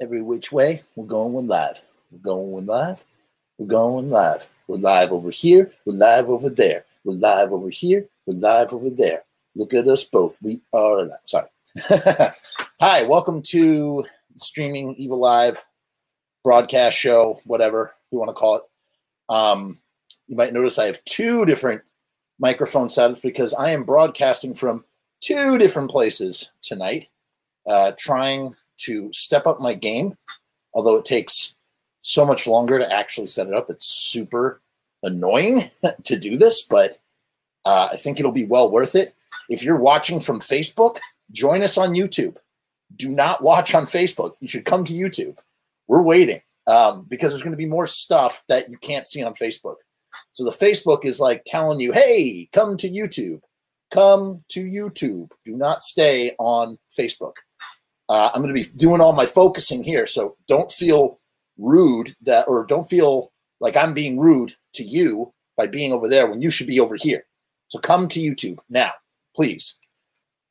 every which way. We're going live. We're going live. We're going live. We're live over here. We're live over there. We're live over here. We're live over there. Look at us both. We are alive. Sorry. Hi, welcome to the Streaming Evil Live broadcast show, whatever you want to call it. You might notice I have two different microphone setups because I am broadcasting from two different places tonight, trying to step up my game, although it takes so much longer to actually set it up. It's super annoying to do this, but I think it'll be well worth it. If you're watching from Facebook, join us on YouTube. Do not watch on Facebook. You should come to YouTube. We're waiting because there's going to be more stuff that you can't see on Facebook. So the Facebook is like telling you, hey, come to YouTube. Come to YouTube. Do not stay on Facebook. I'm going to be doing all my focusing here, so don't feel rude that, or don't feel like I'm being rude to you by being over there when you should be over here. So come to YouTube now, please.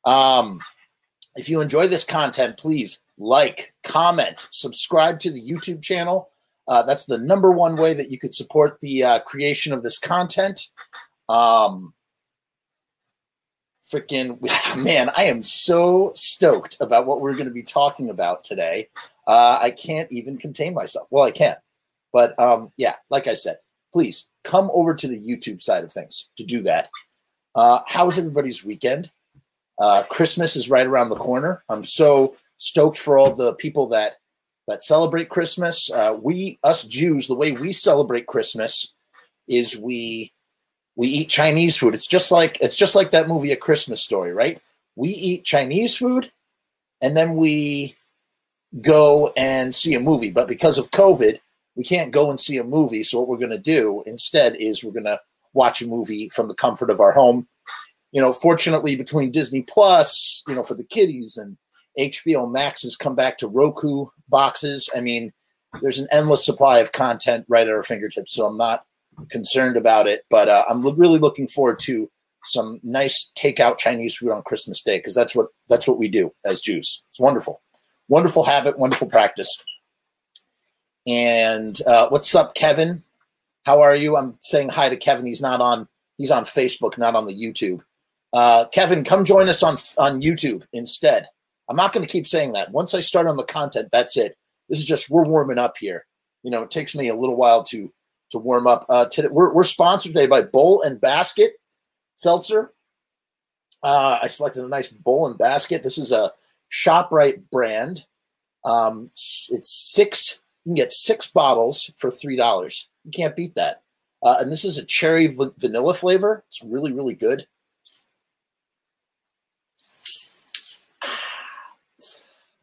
If you enjoy this content, please like, comment, subscribe to the YouTube channel. That's the number one way that you could support the creation of this content. Freaking, man, I am so stoked about what we're going to be talking about today. I can't even contain myself. Well, I can. But yeah, like I said, please come over to the YouTube side of things to do that. How was everybody's weekend? Christmas is right around the corner. I'm so stoked for all the people that celebrate Christmas. Us Jews, the way we celebrate Christmas is we eat Chinese food. It's just like that movie, A Christmas Story, right? We eat Chinese food and then we go and see a movie. But because of COVID, we can't go and see a movie. So what we're going to do instead is we're going to watch a movie from the comfort of our home. You know, fortunately, between Disney Plus, you know, for the kiddies, and HBO Max has come back to Roku boxes. I mean, there's an endless supply of content right at our fingertips, so I'm not concerned about it. But I'm really looking forward to some nice takeout Chinese food on Christmas Day, because that's what we do as Jews. It's wonderful. Wonderful habit, wonderful practice. And what's up, Kevin? How are you? I'm saying hi to Kevin. He's on Facebook, not on the YouTube. Kevin, come join us on YouTube instead. I'm not going to keep saying that. Once I start on the content, that's it. This is just, we're warming up here. You know, it takes me a little while to warm up. Today, we're sponsored today by Bowl and Basket Seltzer. I selected a nice Bowl and Basket. This is a ShopRite brand. You can get 6 bottles for $3. You can't beat that. And this is a cherry vanilla flavor. It's really, really good.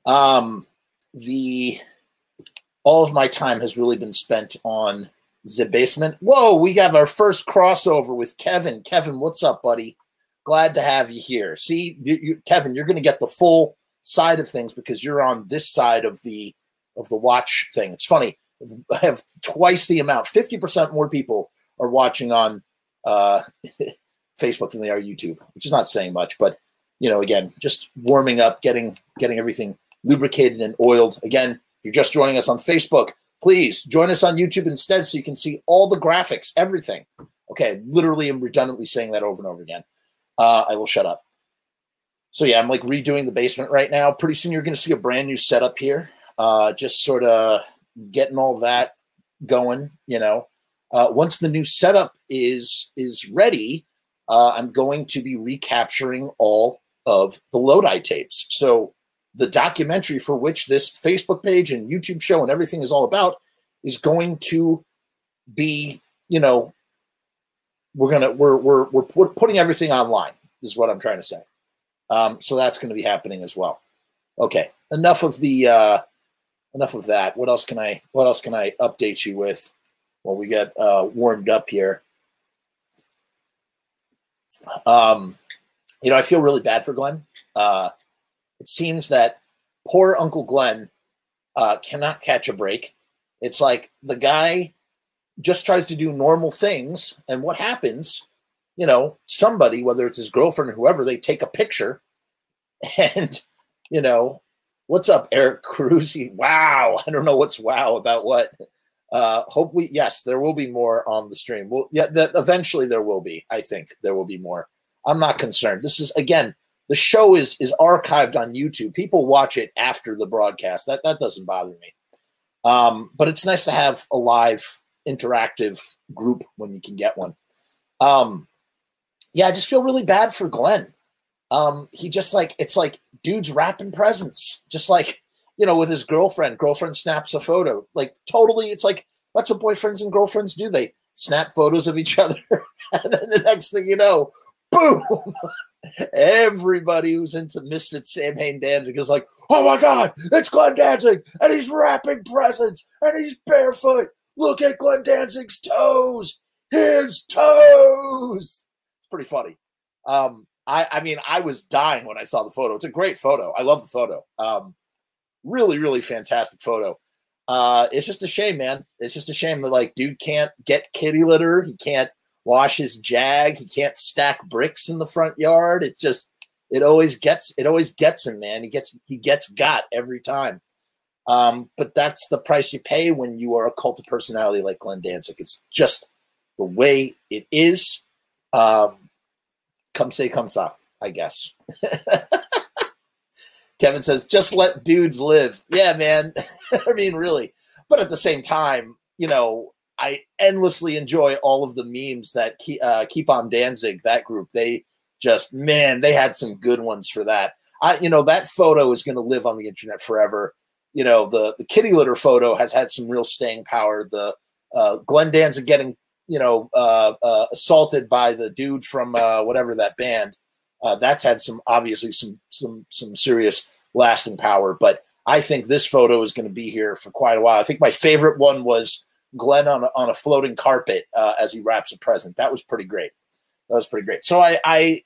All of my time has really been spent on the basement. Whoa, we have our first crossover with Kevin. Kevin, what's up, buddy? Glad to have you here. See, Kevin, you're going to get the full side of things because you're on this side of the watch thing. It's funny. I have twice the amount. 50% more people are watching on Facebook than they are YouTube, which is not saying much, but you know, again, just warming up, getting everything lubricated and oiled. Again, if you're just joining us on Facebook, please join us on YouTube instead so you can see all the graphics, everything. Okay, literally I'm redundantly saying that over and over again. I will shut up. So yeah, I'm like redoing the basement right now. Pretty soon you're going to see a brand new setup here. Just sort of getting all that going, you know. Once the new setup is ready, I'm going to be recapturing all of the Lodi tapes. So the documentary for which this Facebook page and YouTube show and everything is all about is going to be, you know, we're putting everything online is what I'm trying to say. So that's going to be happening as well. Okay, enough of that. What else can I update you with while we get warmed up here? You know, I feel really bad for Glenn. It seems that poor Uncle Glenn cannot catch a break. It's like the guy just tries to do normal things, and what happens, you know, somebody, whether it's his girlfriend or whoever, they take a picture and, you know, What's up, Eric Caruzzi? Wow. I don't know what's wow about what. Hopefully, yes, there will be more on the stream. Well, yeah, eventually there will be. I think there will be more. I'm not concerned. This is, again, the show is archived on YouTube. People watch it after the broadcast. That doesn't bother me. But it's nice to have a live, interactive group when you can get one. Yeah, I just feel really bad for Glenn. He just like, it's like dude's wrapping presents. Just like, you know, with his girlfriend snaps a photo. Like totally, it's like, that's what boyfriends and girlfriends do. They snap photos of each other. And then the next thing you know, boom. Everybody who's into Misfits Samhain Danzig is like, oh my God, it's Glenn Danzig, and he's wrapping presents, and he's barefoot. Look at Glenn Danzig's toes. His toes. It's pretty funny. I mean, I was dying when I saw the photo. It's a great photo. I love the photo. Really, really fantastic photo. It's just a shame, man. It's just a shame that, like, dude can't get kitty litter. He can't wash his jag. He can't stack bricks in the front yard. It's just, it always gets him, man. He gets got every time. But that's the price you pay when you are a cult of personality like Glenn Danzig. It's just the way it is. Come say, come stop, I guess. Kevin says, just let dudes live. Yeah, man. I mean, really. But at the same time, you know, I endlessly enjoy all of the memes that Keep on Danzig, that group. They just, man, they had some good ones for that. You know, that photo is going to live on the internet forever. You know, the kitty litter photo has had some real staying power. The Glenn Danzig getting, you know, assaulted by the dude from whatever that band. That's had some, obviously, some serious lasting power. But I think this photo is going to be here for quite a while. I think my favorite one was Glenn on a floating carpet as he wraps a present. That was pretty great. That was pretty great. So I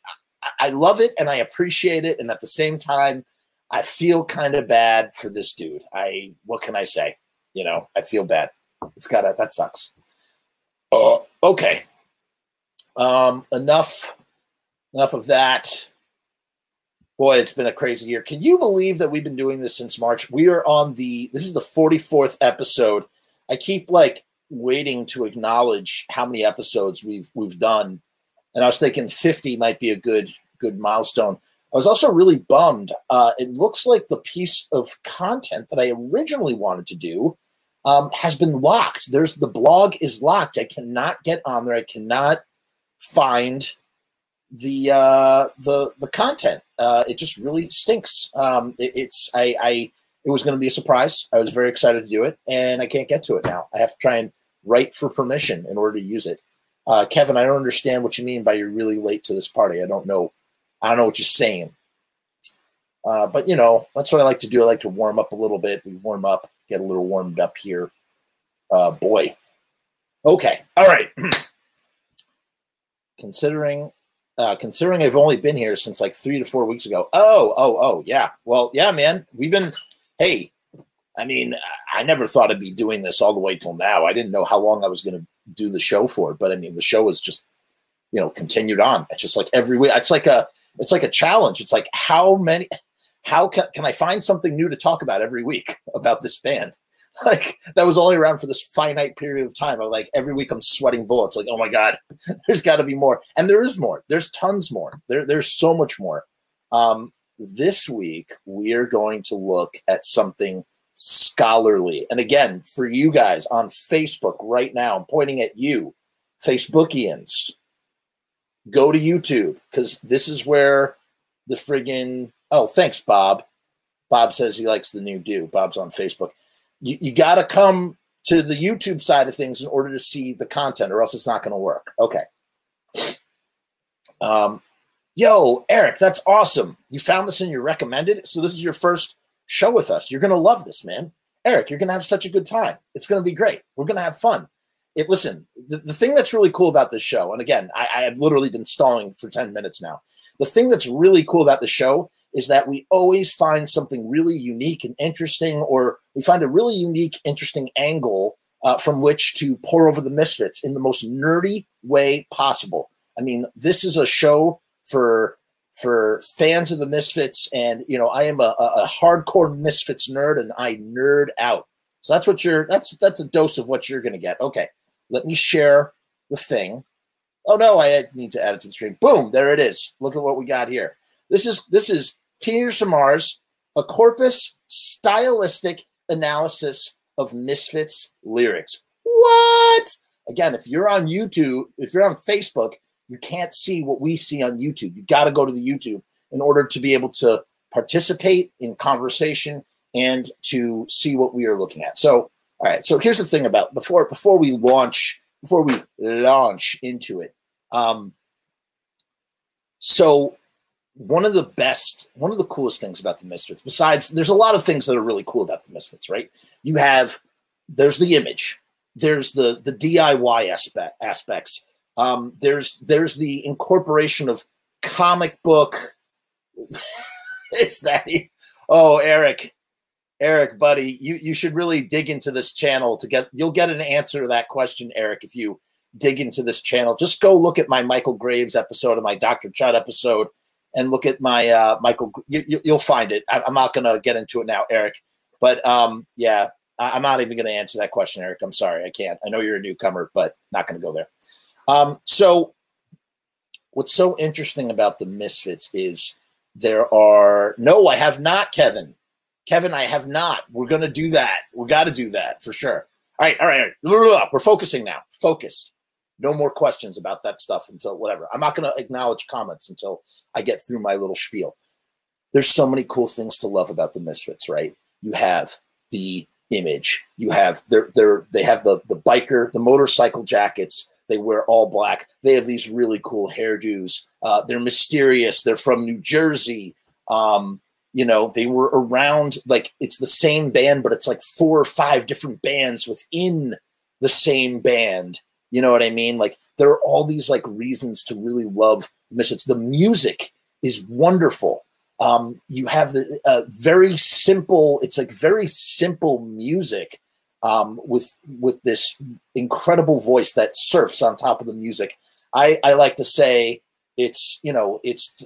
love it and I appreciate it. And at the same time, I feel kind of bad for this dude. What can I say? You know, I feel bad. That sucks. Okay. Enough of that. Boy, it's been a crazy year. Can you believe that we've been doing this since March? We are on this is the 44th episode. I keep like waiting to acknowledge how many episodes we've done. And I was thinking 50 might be a good milestone. I was also really bummed. It looks like the piece of content that I originally wanted to do has been locked. The blog is locked. I cannot get on there. I cannot find the content. It just really stinks. It was going to be a surprise. I was very excited to do it, and I can't get to it now. I have to try and write for permission in order to use it. Kevin, I don't understand what you mean by you're really late to this party. I don't know what you're saying. But, you know, that's what I like to do. I like to warm up a little bit. We warm up, get a little warmed up here. Boy. Okay. All right. Considering I've only been here since like 3 to 4 weeks ago. Oh, yeah. Well, yeah, man. Hey, I mean, I never thought I'd be doing this all the way till now. I didn't know how long I was going to do the show for. But, I mean, the show was just, you know, continued on. It's just like every week. It's like a challenge. It's like how can I find something new to talk about every week about this band? Like that was only around for this finite period of time. I'm like every week I'm sweating bullets. Like, oh my God, there's gotta be more. And there is more. There's tons more. There's so much more. This week we're going to look at something scholarly. And again, for you guys on Facebook right now, I'm pointing at you, Facebookians. Go to YouTube, because this is where the friggin'... Oh, thanks, Bob. Bob says he likes the new do. Bob's on Facebook. You got to come to the YouTube side of things in order to see the content, or else it's not going to work. Okay. Yo, Eric, that's awesome. You found this in your recommended, so this is your first show with us. You're going to love this, man. Eric, you're going to have such a good time. It's going to be great. We're going to have fun. Listen, the thing that's really cool about this show, and again, I have literally been stalling for 10 minutes now. The thing that's really cool about the show is that we always find something really unique and interesting, or we find a really unique, interesting angle from which to pour over the Misfits in the most nerdy way possible. I mean, this is a show for for fans of the Misfits. And, you know, I am a hardcore Misfits nerd, and I nerd out. So that's what you're, that's a dose of what you're going to get. Okay. Let me share the thing. Oh no, I need to add it to the stream. Boom. There it is. Look at what we got here. This is Teenagers from Mars, a corpus stylistic analysis of Misfits lyrics. What? Again, if you're on YouTube, if you're on Facebook, you can't see what we see on YouTube. You got to go to the YouTube in order to be able to participate in conversation and to see what we are looking at. So, all right. So here's the thing about before we launch into it. So one of the best, one of the coolest things about the Misfits, besides, there's a lot of things that are really cool about the Misfits, right? You have, there's the image, there's the DIY aspects. There's the incorporation of comic book. Is that? Oh, Eric, buddy, you should really dig into this channel to get. You'll get an answer to that question, Eric, if you dig into this channel. Just go look at my Michael Graves episode and my Dr. Chud episode, and look at my Michael. You'll find it. I'm not gonna get into it now, Eric. But yeah, I'm not even gonna answer that question, Eric. I'm sorry, I can't. I know you're a newcomer, but not gonna go there. So what's so interesting about the Misfits is there are – no, I have not, Kevin. Kevin, I have not. We're going to do that. We got to do that for sure. All right, all right, all right. We're focusing now. Focused. No more questions about that stuff until whatever. I'm not going to acknowledge comments until I get through my little spiel. There's so many cool things to love about the Misfits, right? You have the image. You have they have the biker, the motorcycle jackets. They wear all black. They have these really cool hairdos. They're mysterious. They're from New Jersey. You know, they were around, like, it's the same band, but it's like 4 or 5 different bands within the same band. You know what I mean? Like, there are all these, like, reasons to really love Misfits. The music is wonderful. You have the very simple, it's like very simple music. With this incredible voice that surfs on top of the music. I like to say it's, you know,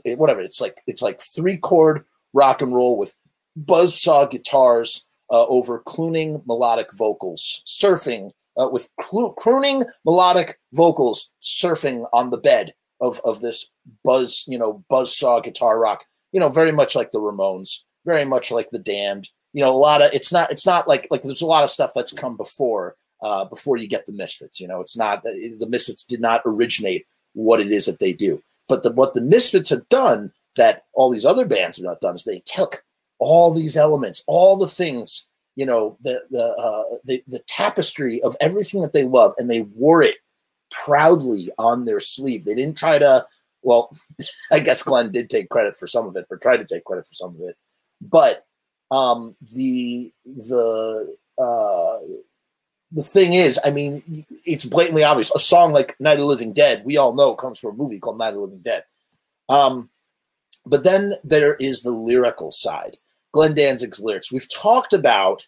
whatever. It's like 3-chord rock and roll with buzzsaw guitars over crooning melodic vocals, surfing with crooning melodic vocals, surfing on the bed of this buzzsaw guitar rock, you know, very much like the Ramones, very much like the Damned. You know, a lot of, it's not like there's a lot of stuff that's come before you get the Misfits. You know, it's not, the Misfits did not originate what it is that they do, but what the Misfits have done that all these other bands have not done is they took all these elements, all the things, you know, the tapestry of everything that they love, and they wore it proudly on their sleeve. They didn't try to, well, I guess Glenn did take credit for some of it, or tried to take credit for some of it, but the thing is, I mean, it's blatantly obvious. A song like Night of the Living Dead, we all know, comes from a movie called Night of the Living Dead. But then there is the lyrical side. Glenn Danzig's lyrics. We've talked about,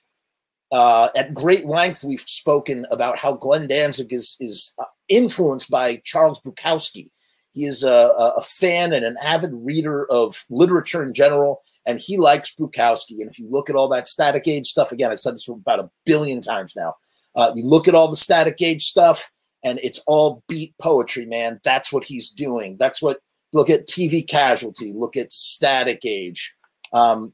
at great length, we've spoken about how Glenn Danzig is influenced by Charles Bukowski. He is a fan and an avid reader of literature in general, and he likes Bukowski. And if you look at all that Static Age stuff, again, I've said this about 1 billion times now. You look at all the Static Age stuff, and it's all beat poetry, man. That's what he's doing. That's what, look at TV Casualty, look at Static Age,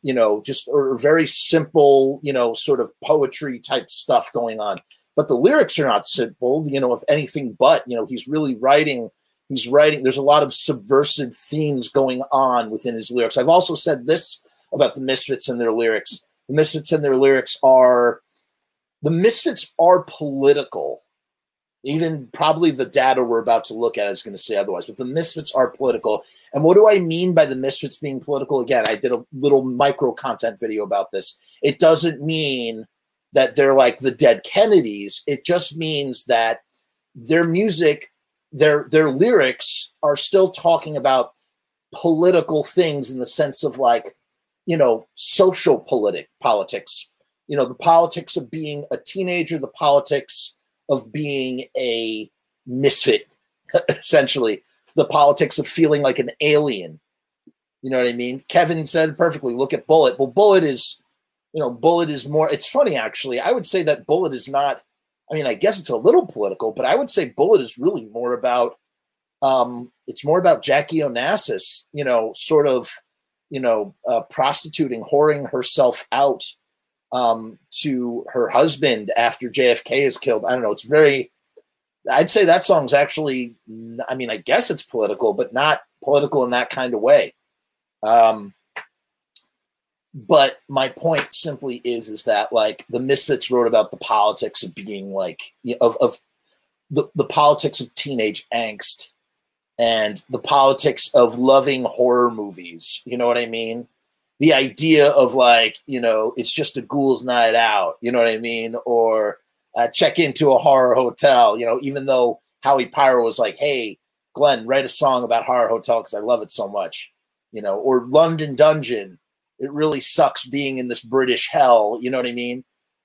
you know, just or very simple, you know, sort of poetry type stuff going on. But the lyrics are not simple, you know, if anything but, you know, he's really writing. He's writing, there's a lot of subversive themes going on within his lyrics. I've also said this about the Misfits and their lyrics. The Misfits are political. Even probably the data we're about to look at is going to say otherwise, but the Misfits are political. And what do I mean by the Misfits being political? Again, I did a little micro content video about this. It doesn't mean that they're like the Dead Kennedys. It just means that their music, their lyrics are still talking about political things in the sense of, like, you know, social politics, you know, the politics of being a teenager, the politics of being a misfit, essentially, the politics of feeling like an alien, You know what I mean? Kevin said perfectly, look at Bullet. Well, Bullet is, you know, Bullet is more, it's funny actually, I would say that Bullet is not, I mean, I guess it's a little political, but I would say Bullet is really more about, it's more about Jackie Onassis, you know, sort of, you know, prostituting, whoring herself out to her husband after JFK is killed. I don't know, it's very, I'd say that song's actually, I mean, I guess it's political, but not political in that kind of way. But my point simply is that like the Misfits wrote about the politics of being like, of the politics of teenage angst and the politics of loving horror movies. You know what I mean? The idea of like, you know, it's just a ghoul's night out, you know what I mean? Or check into a horror hotel, you know, even though Howie Pyro was like, hey, Glenn, write a song about Horror Hotel because I love it so much. You know, or London Dungeon, it really sucks being in this British hell, you know what I mean?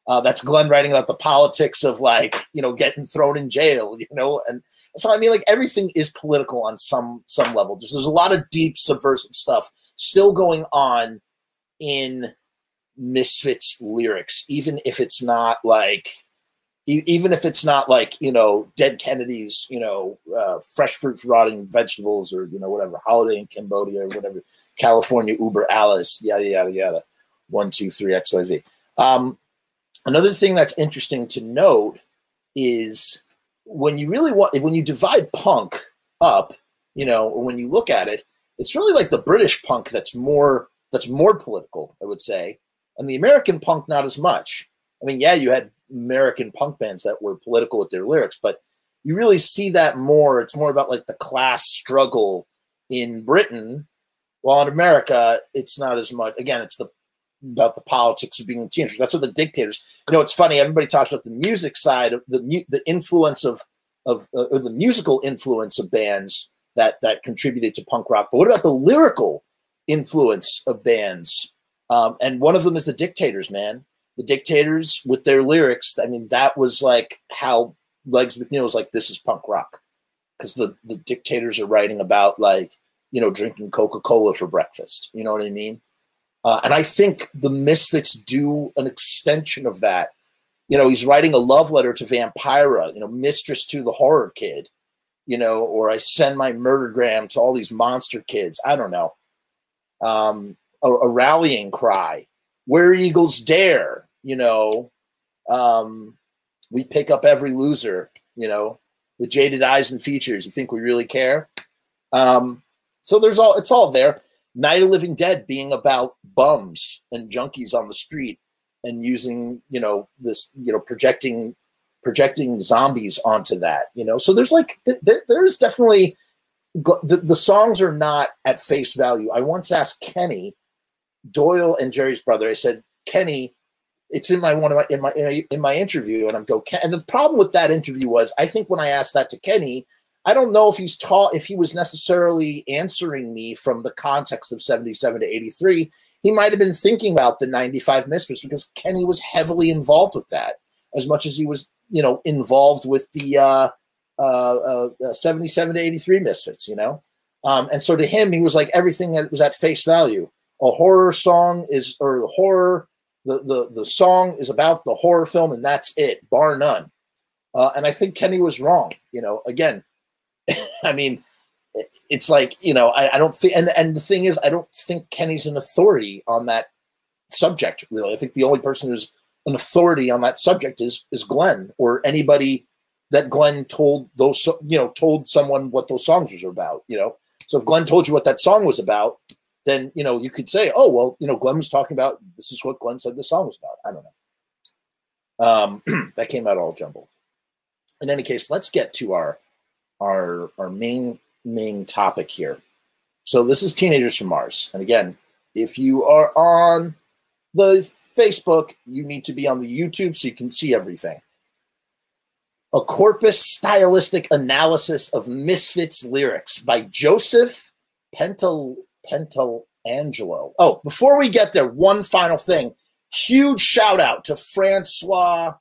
That's Glenn writing about the politics of like, you know, getting thrown in jail, you know? And so, I mean, like everything is political on some level. There's a lot of deep subversive stuff still going on in Misfits lyrics, even if it's not like, you know, Dead Kennedys, you know, fresh fruits, rotting vegetables, or, you know, whatever, holiday in Cambodia, or whatever, California, Uber, Alice, yada, yada, yada, 1, 2, 3, X, Y, Z. Another thing that's interesting to note is when you really want, when you divide punk up, you know, or when you look at it, it's really like the British punk that's more political, I would say, and the American punk, not as much. I mean, yeah, you had American punk bands that were political with their lyrics, but you really see that more. It's more about like the class struggle in Britain, while in America, it's not as much. Again, it's about the politics of being a teenager. That's what the Dictators, you know, it's funny. Everybody talks about the music side of the influence or the musical influence of bands that contributed to punk rock. But what about the lyrical influence of bands? And one of them is the Dictators, man. The Dictators with their lyrics, I mean, that was like how Legs McNeil was like, this is punk rock. Because the Dictators are writing about like, you know, drinking Coca-Cola for breakfast. You know what I mean? And I think the Misfits do an extension of that. You know, he's writing a love letter to Vampira, you know, mistress to the horror kid, you know, or I send my murdergram to all these monster kids. I don't know. A rallying cry. Where Eagles Dare, you know, we pick up every loser, you know, with jaded eyes and features. You think we really care? So it's all there. Night of Living Dead being about bums and junkies on the street and using, you know, this, you know, projecting zombies onto that, you know? So there's like, there is definitely, the songs are not at face value. I once asked Kenny, Doyle and Jerry's brother, I said, Kenny, it's in my one of my interview, and I'm go. And the problem with that interview was, I think when I asked that to Kenny, I don't know if he was necessarily answering me from the context of 77 to 83. He might have been thinking about the 95 Misfits because Kenny was heavily involved with that as much as he was, you know, involved with the 77 to 83 Misfits, you know. And so to him, he was like everything that was at face value. A horror song is, or the horror, the song is about the horror film, and that's it, bar none. And I think Kenny was wrong. You know, again, I mean, it's like, you know, I don't think, and the thing is, I don't think Kenny's an authority on that subject, really. I think the only person who's an authority on that subject is Glenn, or anybody that Glenn told someone what those songs were about, you know. So if Glenn told you what that song was about, then, you know, you could say, oh, well, you know, Glenn was talking about, this is what Glenn said the song was about. I don't know. That came out all jumbled. In any case, let's get to our main topic here. So this is Teenagers from Mars. And again, if you are on the Facebook, you need to be on the YouTube so you can see everything. A corpus stylistic analysis of Misfits lyrics by Joseph Pentangelo. Oh, before we get there, one final thing. Huge shout out to Francois.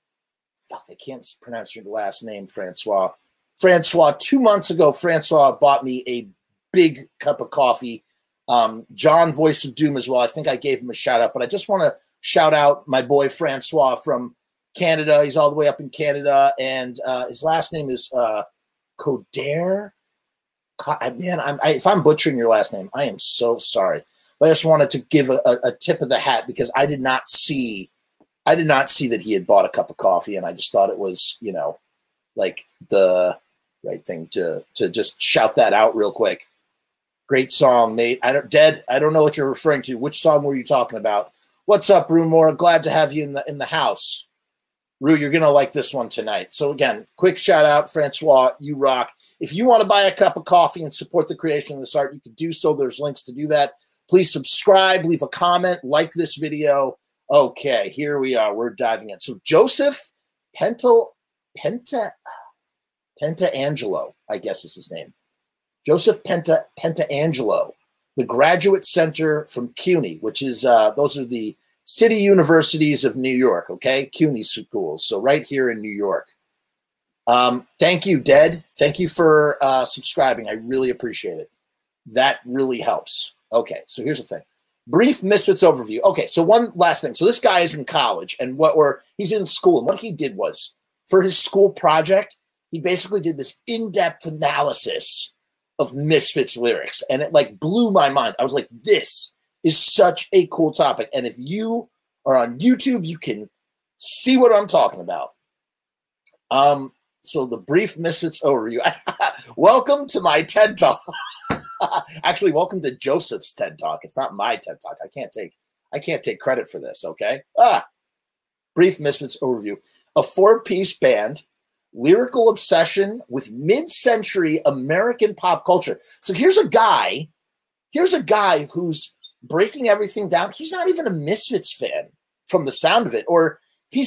Fuck, I can't pronounce your last name, Francois. Francois, 2 months ago, Francois bought me a big cup of coffee John, Voice of Doom, as well. I think I gave him a shout out, but I just want to shout out my boy Francois from Canada. He's all the way up in Canada, and his last name is Coderre. Man, if I'm butchering your last name, I am so sorry. But I just wanted to give a tip of the hat because I did not see that he had bought a cup of coffee, and I just thought it was, you know, like the right thing to just shout that out real quick. Great song, mate. I don't know what you're referring to. Which song were you talking about? What's up, Rue Moore? Glad to have you in the house. Rue, you're going to like this one tonight. So again, quick shout out, Francois, you rock. If you want to buy a cup of coffee and support the creation of this art, you can do so. There's links to do that. Please subscribe, leave a comment, like this video. Okay, here we are. We're diving in. So Joseph Pentangelo, I guess is his name. Joseph Pentangelo, The Graduate Center from CUNY, which is, those are the city universities of New York, okay? CUNY schools, so right here in New York. Thank you, Dead. Thank you for subscribing. I really appreciate it. That really helps. Okay, so here's the thing. Brief Misfits overview. Okay, so one last thing. So this guy is in college, he's in school, and what he did was, for his school project, he basically did this in-depth analysis of Misfits lyrics, and it like blew my mind. I was like, this is such a cool topic, and if you are on YouTube, you can see what I'm talking about. So the brief Misfits overview. Welcome to my TED Talk. Actually, welcome to Joseph's TED Talk. It's not my TED Talk. I can't take credit for this, okay? Brief Misfits overview. A four-piece band, lyrical obsession with mid-century American pop culture. So here's a guy who's breaking everything down. He's not even a Misfits fan from the sound of it, or maybe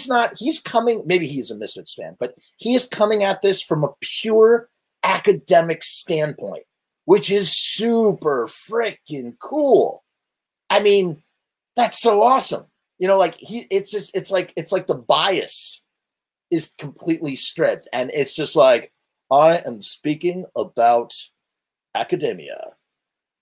he's a Misfits fan, but he is coming at this from a pure academic standpoint, which is super freaking cool. I mean, that's so awesome. You know, like it's like the bias is completely stripped, and it's just like, I am speaking about academia.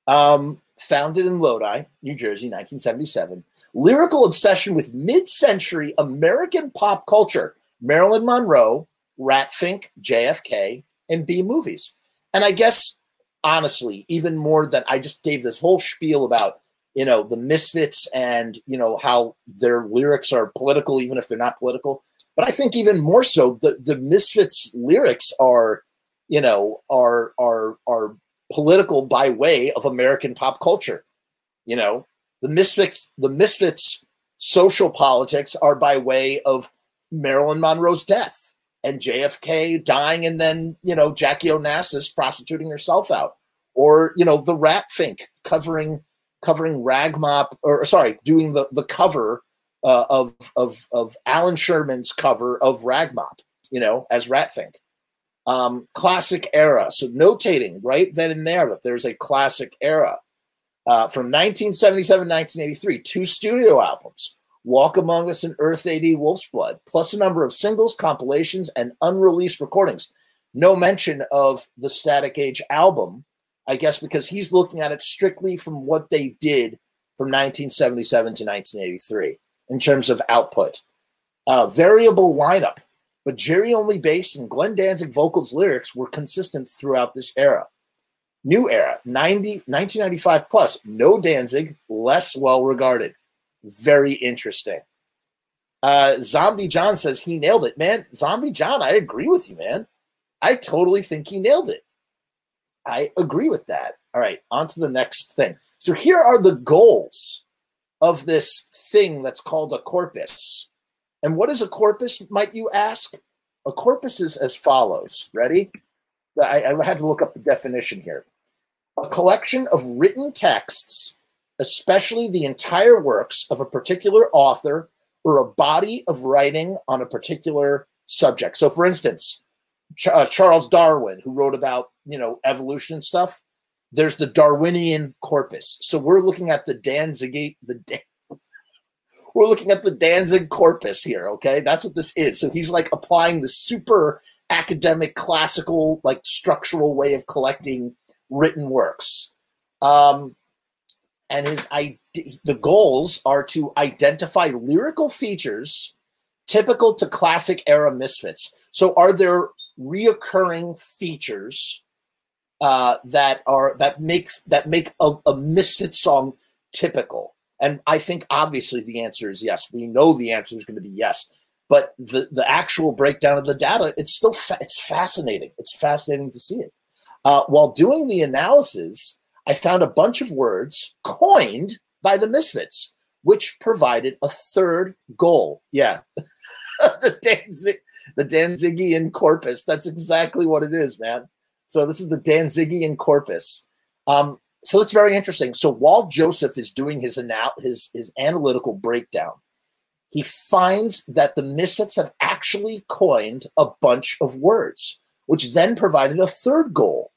Founded in Lodi, New Jersey, 1977. Lyrical obsession with mid-century American pop culture, Marilyn Monroe, Ratfink, JFK, and B movies. And I guess, honestly, even more than I just gave this whole spiel about, you know, the Misfits and, you know, how their lyrics are political, even if they're not political. But I think even more so, the Misfits lyrics are political by way of American pop culture. You know, the Misfits social politics are by way of Marilyn Monroe's death and JFK dying, and then, you know, Jackie Onassis prostituting herself out, or, you know, the Ratfink covering Ragmop, doing the cover of Alan Sherman's cover of Ragmop, you know, as Ratfink. Classic era. So notating right then and there that there's a classic era. From 1977 to 1983, 2 studio albums, Walk Among Us and Earth AD Wolf's Blood, plus a number of singles, compilations, and unreleased recordings. No mention of the Static Age album, I guess because he's looking at it strictly from what they did from 1977 to 1983. In terms of output, variable lineup, but Jerry Only bass and Glenn Danzig vocals lyrics were consistent throughout this era. New era, 1995 plus, no Danzig, less well regarded. Very interesting. Zombie John says he nailed it, man. Zombie John, I agree with you, man. I totally think he nailed it. I agree with that. All right, on to the next thing. So here are the goals of this thing that's called a corpus. And what is a corpus, might you ask? A corpus is as follows. Ready? I had to look up the definition here. A collection of written texts, especially the entire works of a particular author or a body of writing on a particular subject. So for instance, Charles Darwin, who wrote about, you know, evolution and stuff, there's the Darwinian corpus. So we're looking at the Danzig corpus here, okay? That's what this is. So he's like applying the super academic, classical, like structural way of collecting written works. and his the goals are to identify lyrical features typical to classic era Misfits. So are there reoccurring features that make a Misfits song typical? And I think obviously the answer is yes. We know the answer is going to be yes. But the actual breakdown of the data, it's still fascinating. It's fascinating to see it. While doing the analysis, I found a bunch of words coined by the Misfits, which provided a third goal. Yeah, the Danzigian corpus. That's exactly what it is, man. So this is the Danzigian corpus. So that's very interesting. So while Joseph is doing his analytical breakdown, he finds that the Misfits have actually coined a bunch of words, which then provided a third goal: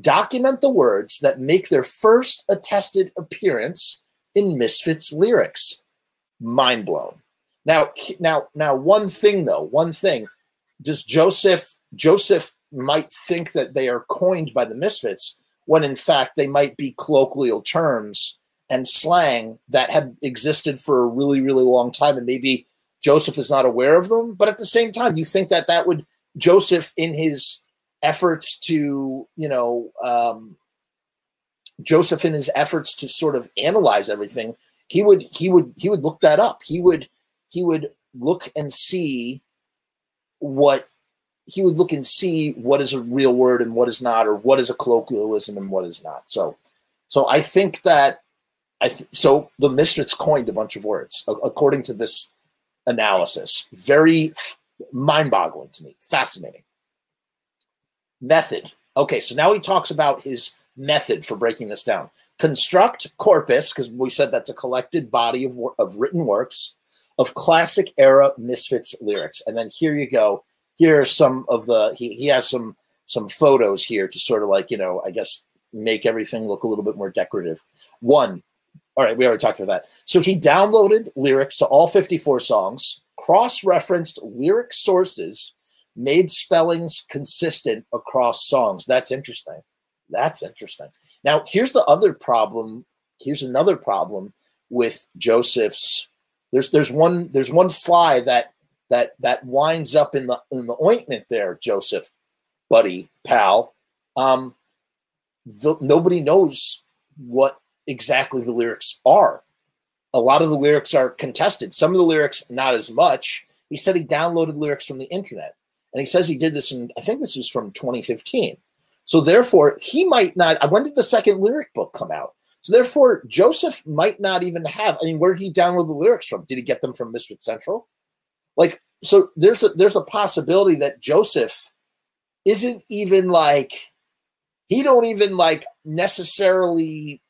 document the words that make their first attested appearance in Misfits lyrics. Mind blown. Now, one thing. Does Joseph might think that they are coined by the Misfits when in fact they might be colloquial terms and slang that have existed for a really, really long time, and maybe Joseph is not aware of them. But at the same time, you think that that would, Joseph in his efforts to, sort of analyze everything, he would look that up. He would look and see what is a real word and what is not, or what is a colloquialism and what is not. So I think that, so the Misfits coined a bunch of words, according to this analysis. Very mind-boggling to me. Fascinating. Method. Okay, so now he talks about his method for breaking this down. Construct corpus, because we said that's a collected body of written works of classic-era Misfits lyrics. And then here you go. Here are some of the – he has some photos here to sort of like, I guess make everything look a little bit more decorative. One. All right, we already talked about that. So he downloaded lyrics to all 54 songs, cross-referenced lyric sources, made spellings consistent across songs. That's interesting. That's interesting. Now, here's the other problem. Here's another problem with Joseph's. There's one fly that winds up in the ointment there, Joseph, buddy, pal. Nobody knows what exactly the lyrics are. A lot of the lyrics are contested. Some of the lyrics, not as much. He said he downloaded lyrics from the internet. And he says he did this in, I think this was from 2015. So therefore, he might not, when did the second lyric book come out? So therefore, Joseph might not even have, where did he download the lyrics from? Did he get them from Misfits Central? Like, so there's a possibility that Joseph isn't even like, he don't even like necessarily,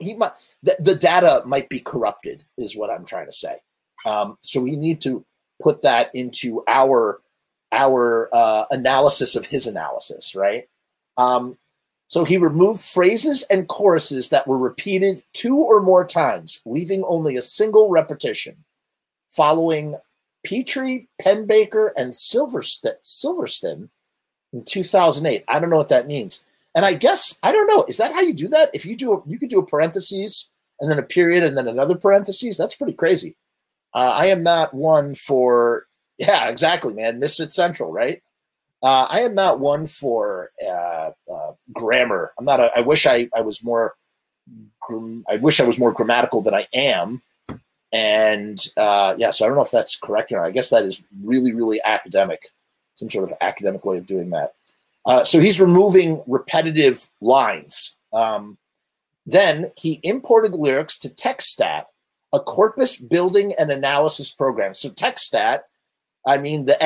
he might, the data might be corrupted is what I'm trying to say. So we need to put that into our analysis of his analysis, right? So he removed phrases and choruses that were repeated two or more times, leaving only a single repetition. Following Petrie, Penbaker, and Silverston in 2008. I don't know what that means. And I guess, I don't know, is that how you do that? If you do, you could do a parentheses and then a period and then another parentheses. That's pretty crazy. I am not one for, yeah, exactly, man. Misfits Central, right? I am not one for grammar. I'm not. I wish I was more grammatical than I am. And yeah, so I don't know if that's correct or not. I guess that is really, really academic, some sort of academic way of doing that. So he's removing repetitive lines. Then he imported lyrics to Textstat, a corpus building and analysis program. So Textstat, the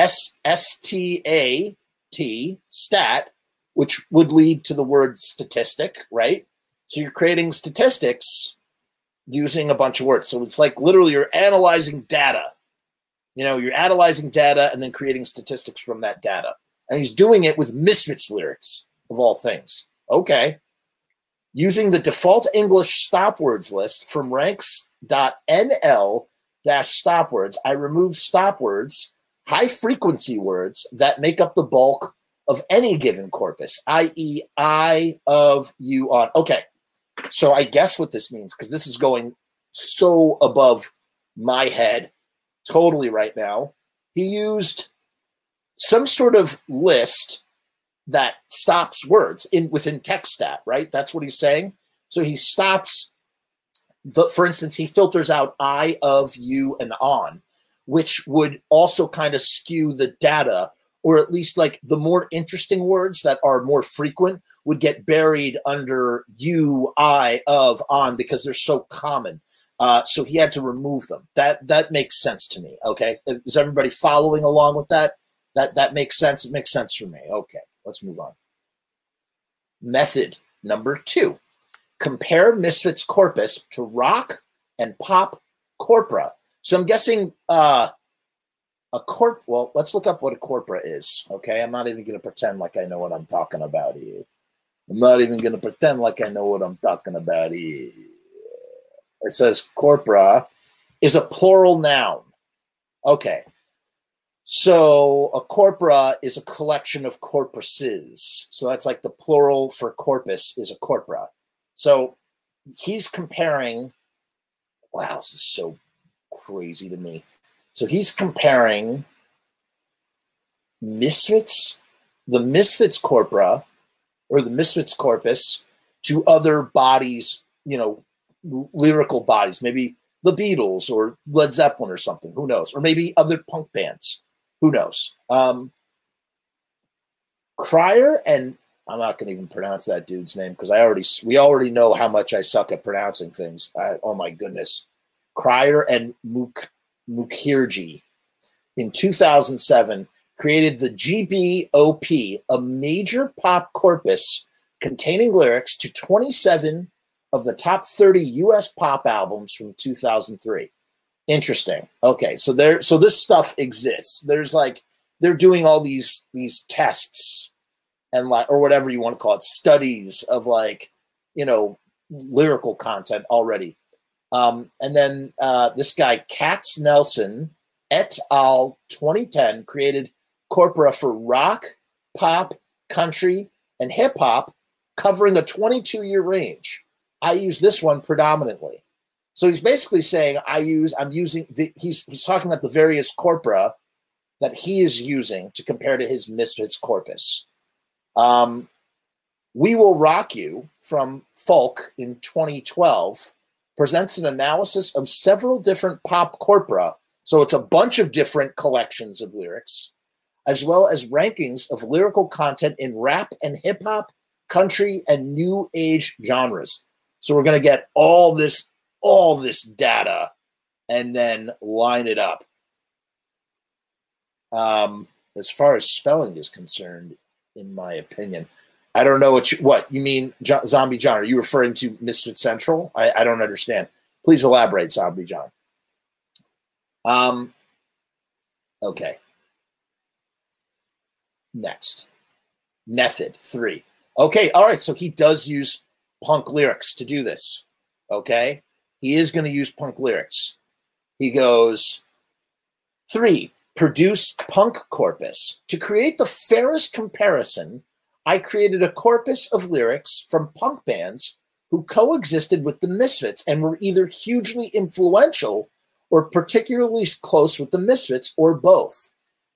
S-T-A-T, stat, which would lead to the word statistic, right? So you're creating statistics using a bunch of words. So it's like literally you're analyzing data. You're analyzing data and then creating statistics from that data. And he's doing it with Misfits lyrics, of all things. Okay. Using the default English stop words list from ranks.nl-stopwords, I remove stop words, high-frequency words that make up the bulk of any given corpus, i.e. I, of, you, on. Okay. So I guess what this means, because this is going so above my head totally right now, he used some sort of list that stops words in within Textstat, right? That's what he's saying. So he stops, for instance, he filters out I, of, you, and on, which would also kind of skew the data, or at least like the more interesting words that are more frequent would get buried under you, I, of, on, because they're so common. So he had to remove them. That makes sense to me, okay? Is everybody following along with that? That makes sense? It makes sense for me. Okay, let's move on. Method number 2. Compare Misfits corpus to rock and pop corpora. So I'm guessing well, let's look up what a corpora is, okay? I'm not even going to pretend like I know what I'm talking about here. It says corpora is a plural noun. Okay. So a corpora is a collection of corpuses. So that's like the plural for corpus is a corpora. So he's comparing, wow, this is so crazy to me. So he's comparing Misfits, the Misfits corpora, or the Misfits corpus, to other bodies, you know, lyrical bodies, maybe the Beatles or Led Zeppelin or something, who knows, or maybe other punk bands, who knows. Cryer and, I'm not going to even pronounce that dude's name because we already know how much I suck at pronouncing things. Oh my goodness. Cryer and Mukherjee in 2007 created the GBOP, a major pop corpus containing lyrics to 27 of the top 30 U.S. pop albums from 2003. Interesting. Okay, so this stuff exists. There's like they're doing all these tests and like, or whatever you want to call it, studies of like, you know, lyrical content already. And then this guy, Katz Nelson, et al. 2010, created corpora for rock, pop, country, and hip hop, covering a 22-year range. I use this one predominantly. So he's basically saying he's talking about the various corpora that he is using to compare to his Misfits corpus. We Will Rock You from Folk in 2012 presents an analysis of several different pop corpora. So it's a bunch of different collections of lyrics, as well as rankings of lyrical content in rap and hip hop, country, and new age genres. So we're going to get all this data and then line it up. As far as spelling is concerned, in my opinion, I don't know what you mean, Zombie John. Are you referring to Misfit Central? I don't understand. Please elaborate, Zombie John. Okay. Next. Method 3. Okay, all right, so he does use punk lyrics to do this, okay? He is going to use punk lyrics. He goes, 3, produce punk corpus. To create the fairest comparison, I created a corpus of lyrics from punk bands who coexisted with the Misfits and were either hugely influential or particularly close with the Misfits or both,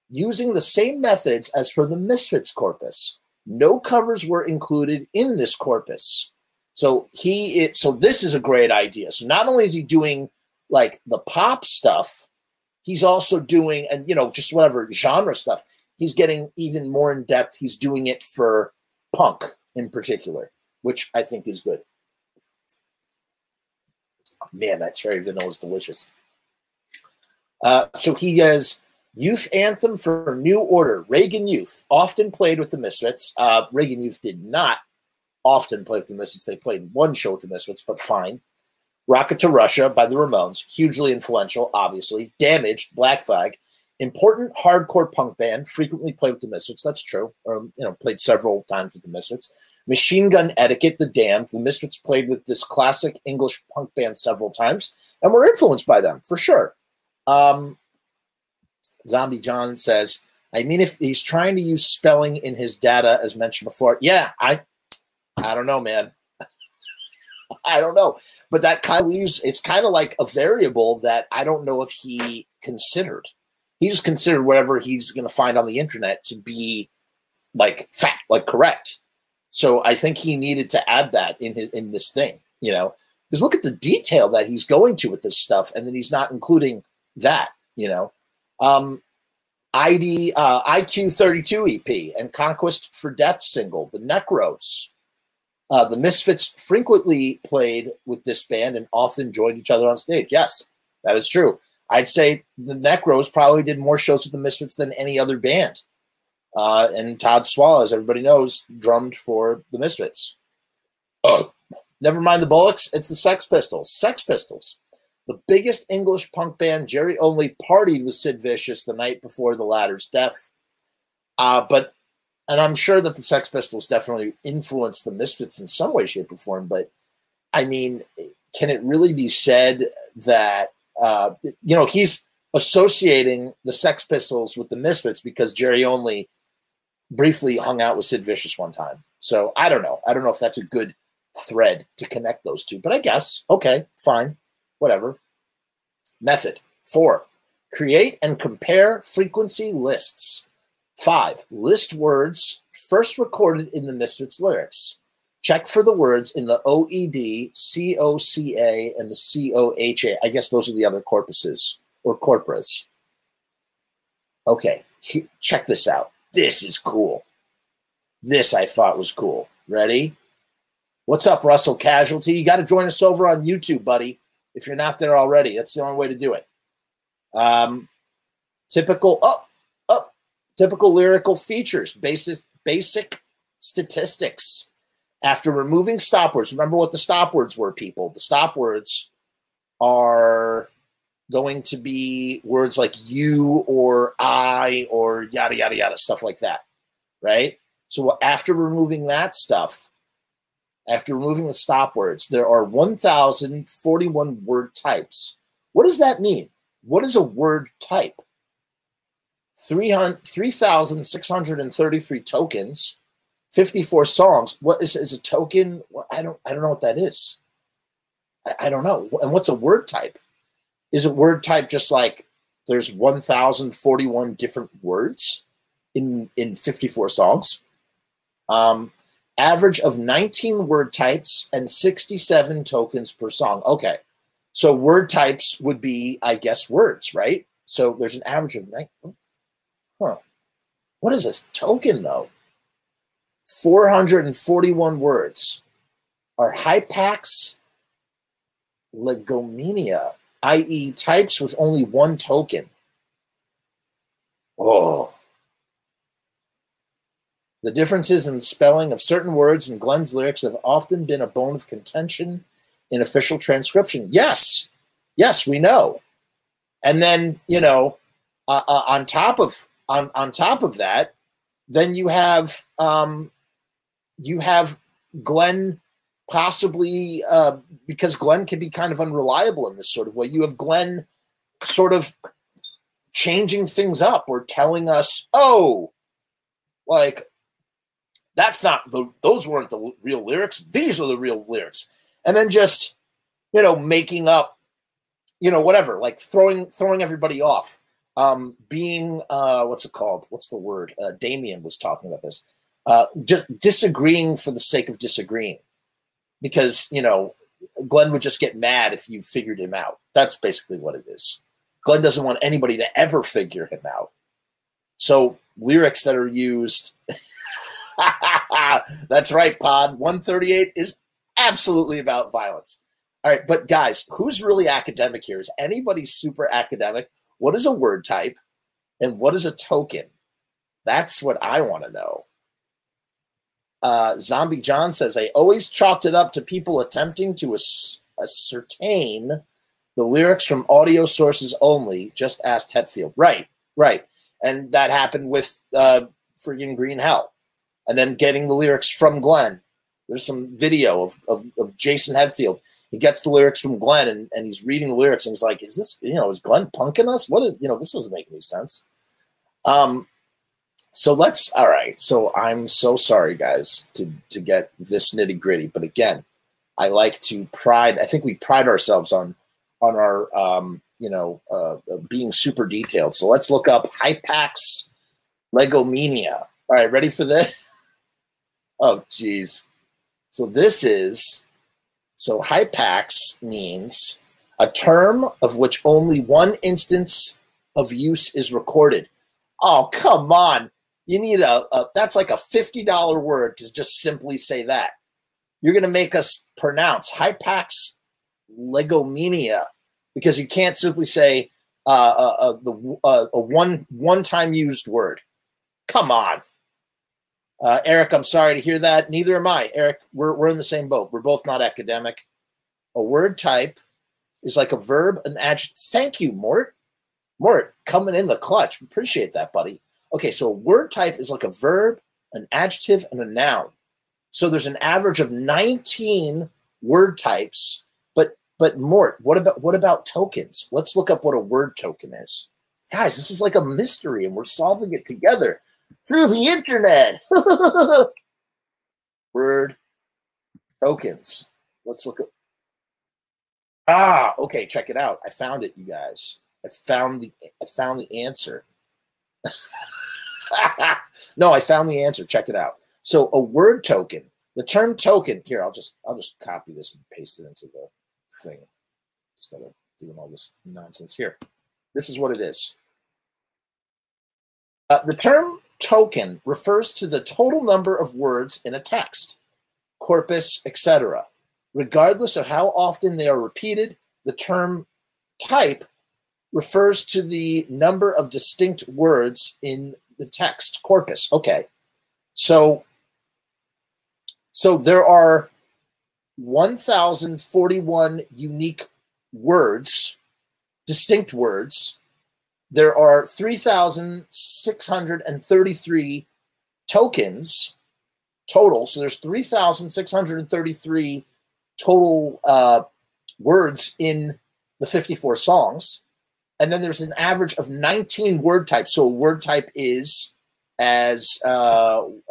using the same methods as for the Misfits corpus. No covers were included in this corpus. So this is a great idea. So not only is he doing like the pop stuff, he's also doing, and you know, just whatever genre stuff, he's getting even more in depth. He's doing it for punk in particular, which I think is good. Man, that cherry vanilla is delicious. So he has Youth Anthem for New Order, Reagan Youth, often played with the Misfits. Reagan Youth did not often play with the Misfits. They played one show with the Misfits, but fine. Rocket to Russia by the Ramones, hugely influential, obviously. Damaged, Black Flag, important hardcore punk band, frequently played with the Misfits. That's true. Or, you know, played several times with the Misfits. Machine Gun Etiquette, The Damned. The Misfits played with this classic English punk band several times and were influenced by them, for sure. Zombie John says, I mean, if he's trying to use spelling in his data, as mentioned before, yeah, I don't know, man. I don't know. But that kind of leaves, it's kind of like a variable that I don't know if he considered. He just considered whatever he's going to find on the internet to be like fact, like correct. So I think he needed to add that in his, in this thing, you know, because look at the detail that he's going to with this stuff. And then he's not including that, you know, IQ 32 EP and Conquest for Death single, The Necros. The Misfits frequently played with this band and often joined each other on stage. Yes, that is true. I'd say The Necros probably did more shows with The Misfits than any other band. And Todd Swallow, as everybody knows, drummed for The Misfits. Oh, never mind the Bullocks, it's the Sex Pistols. Sex Pistols. The biggest English punk band. Jerry Only partied with Sid Vicious the night before the latter's death. And I'm sure that the Sex Pistols definitely influenced the Misfits in some way, shape, or form. But, I mean, can it really be said that, you know, he's associating the Sex Pistols with the Misfits because Jerry Only briefly hung out with Sid Vicious one time. So I don't know. I don't know if that's a good thread to connect those two. But I guess, okay, fine. Whatever. Method. 4, create and compare frequency lists. 5, list words first recorded in the Misfits lyrics. Check for the words in the OED, COCA, and the COHA. I guess those are the other corpuses or corporas. Okay, check this out. This is cool. This I thought was cool. Ready? What's up, Russell Casualty? You got to join us over on YouTube, buddy. If you're not there already, that's the only way to do it. Typical lyrical features, basic statistics. After removing stop words, remember what the stop words were, people. The stop words are going to be words like you or I or yada, yada, yada, stuff like that, right? So after removing that stuff, after removing the stop words, there are 1,041 word types. What does that mean? What is a word type? 3,633 tokens, 54 songs. What is a token? I don't know what that is. I don't know. And what's a word type? Is a word type just like there's 1,041 different words in 54 songs? Average of 19 word types and 67 tokens per song. Okay, so word types would be, I guess, words, right? So there's an average of 19. Huh. What is this token, though? 441 words. Are Hypax legomenia, i.e. types with only one token? Oh. The differences in spelling of certain words in Glenn's lyrics have often been a bone of contention in official transcription. Yes. Yes, we know. And then, you know, on top of that, then you have Glenn possibly, because Glenn can be kind of unreliable in this sort of way. You have Glenn sort of changing things up or telling us, oh, like, that's not those weren't the real lyrics. These are the real lyrics. And then just, you know, making up, you know, whatever, like throwing everybody off. What's it called? What's the word? Damien was talking about this. Just disagreeing for the sake of disagreeing. Because, you know, Glenn would just get mad if you figured him out. That's basically what it is. Glenn doesn't want anybody to ever figure him out. So lyrics that are used... That's right, Pod. 138 is absolutely about violence. All right, but guys, who's really academic here? Is anybody super academic? What is a word type and what is a token? That's what I want to know. Zombie John says, I always chalked it up to people attempting to ascertain the lyrics from audio sources only. Just asked Hetfield. Right, right. And that happened with friggin' Green Hell. And then getting the lyrics from Glenn. There's some video of Jason Hetfield. He gets the lyrics from Glenn and he's reading the lyrics and he's like, is this, you know, is Glenn punking us? What is, you know, this doesn't make any sense. All right. So I'm so sorry, guys, to get this nitty gritty. But again, I like to pride. I think we pride ourselves on our being super detailed. So let's look up Hypax Legomania. All right, ready for this? Oh, geez. So this is, so Hypax means a term of which only one instance of use is recorded. Oh, come on. You need that's like a $50 word to just simply say that. You're going to make us pronounce Hypax Legomania because you can't simply say a one-time used word. Come on. Eric, I'm sorry to hear that. Neither am I. Eric, we're in the same boat. We're both not academic. A word type is like a verb, an adjective. Thank you, Mort. Mort, coming in the clutch. Appreciate that, buddy. Okay, so a word type is like a verb, an adjective, and a noun. So there's an average of 19 word types. But Mort, what about tokens? Let's look up what a word token is. Guys, this is like a mystery, and we're solving it together through the internet. Word tokens. Let's look at. Ah, okay, check it out. I found it, you guys. I found the answer. No, I found the answer. Check it out. So a word token, the term token here, I'll just copy this and paste it into the thing. Instead of doing all this nonsense here. This is what it is. The term token refers to the total number of words in a text, corpus, etc. Regardless of how often they are repeated, the term type refers to the number of distinct words in the text, corpus. Okay. So there are 1,041 unique words, distinct words. There are 3,633 tokens total. So there's 3,633 total words in the 54 songs. And then there's an average of 19 word types. So a word type is, as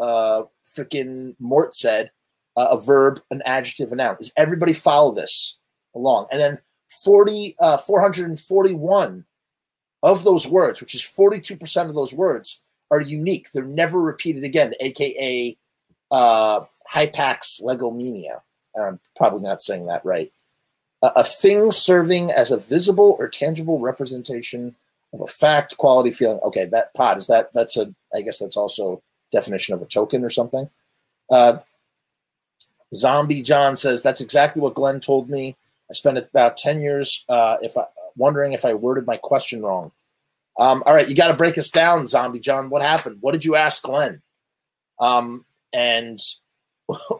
freaking Mort said, a verb, an adjective, a noun. Does everybody follow this along? And then 441 of those words, which is 42% of those words, are unique. They're never repeated again, a.k.a. Hypax Legomania. I'm probably not saying that right. A thing serving as a visible or tangible representation of a fact, quality, feeling. Okay, that pod, is that, that's a, I guess that's also definition of a token or something. Zombie John says, that's exactly what Glenn told me. I spent about 10 years wondering if I worded my question wrong. All right, you got to break us down, Zombie John. What happened? What did you ask Glenn? And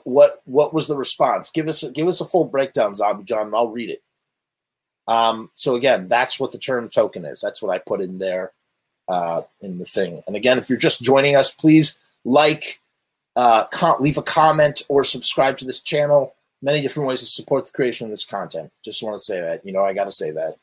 what was the response? Give us a full breakdown, Zombie John, and I'll read it. So again, that's what the term token is. That's what I put in there in the thing. And again, if you're just joining us, please like, leave a comment, or subscribe to this channel. Many different ways to support the creation of this content. Just want to say that. You know, I got to say that.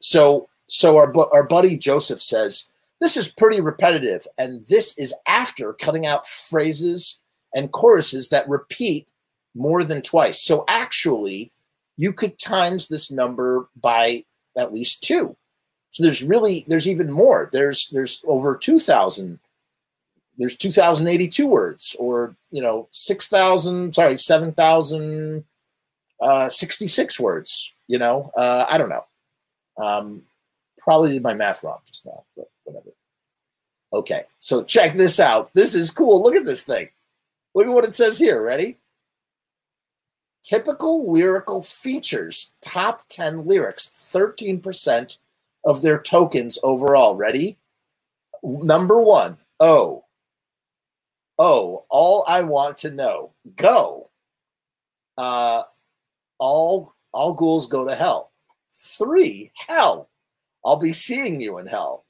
So our buddy Joseph says, this is pretty repetitive, and this is after cutting out phrases and choruses that repeat more than twice. So actually, you could times this number by at least 2. So there's even more. There's over 2,000. There's 2,082 words, or 7,066 words. I don't know. Probably did my math wrong just now, but whatever. Okay, so check this out. This is cool. Look at this thing. Look at what it says here. Ready? Typical lyrical features, top 10 lyrics, 13% of their tokens overall. Ready? Number 1, oh. Oh, all I want to know. Go. All ghouls go to hell. 3, hell. I'll be seeing you in hell.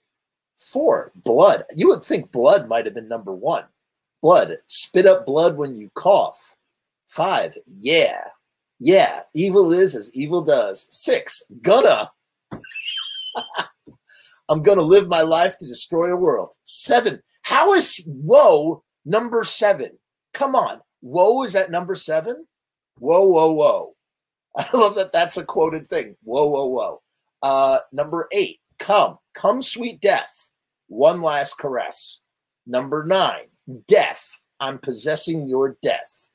4, blood. You would think blood might have been number 1. Blood. Spit up blood when you cough. 5, yeah. Yeah. Evil is as evil does. 6, gonna. I'm gonna live my life to destroy a world. 7, how is woe number 7? Come on. Woe is at number 7? Whoa, whoa, whoa. I love that that's a quoted thing. Whoa, whoa, whoa. Number 8, come. Come, sweet death. One last caress. Number 9, death. I'm possessing your death.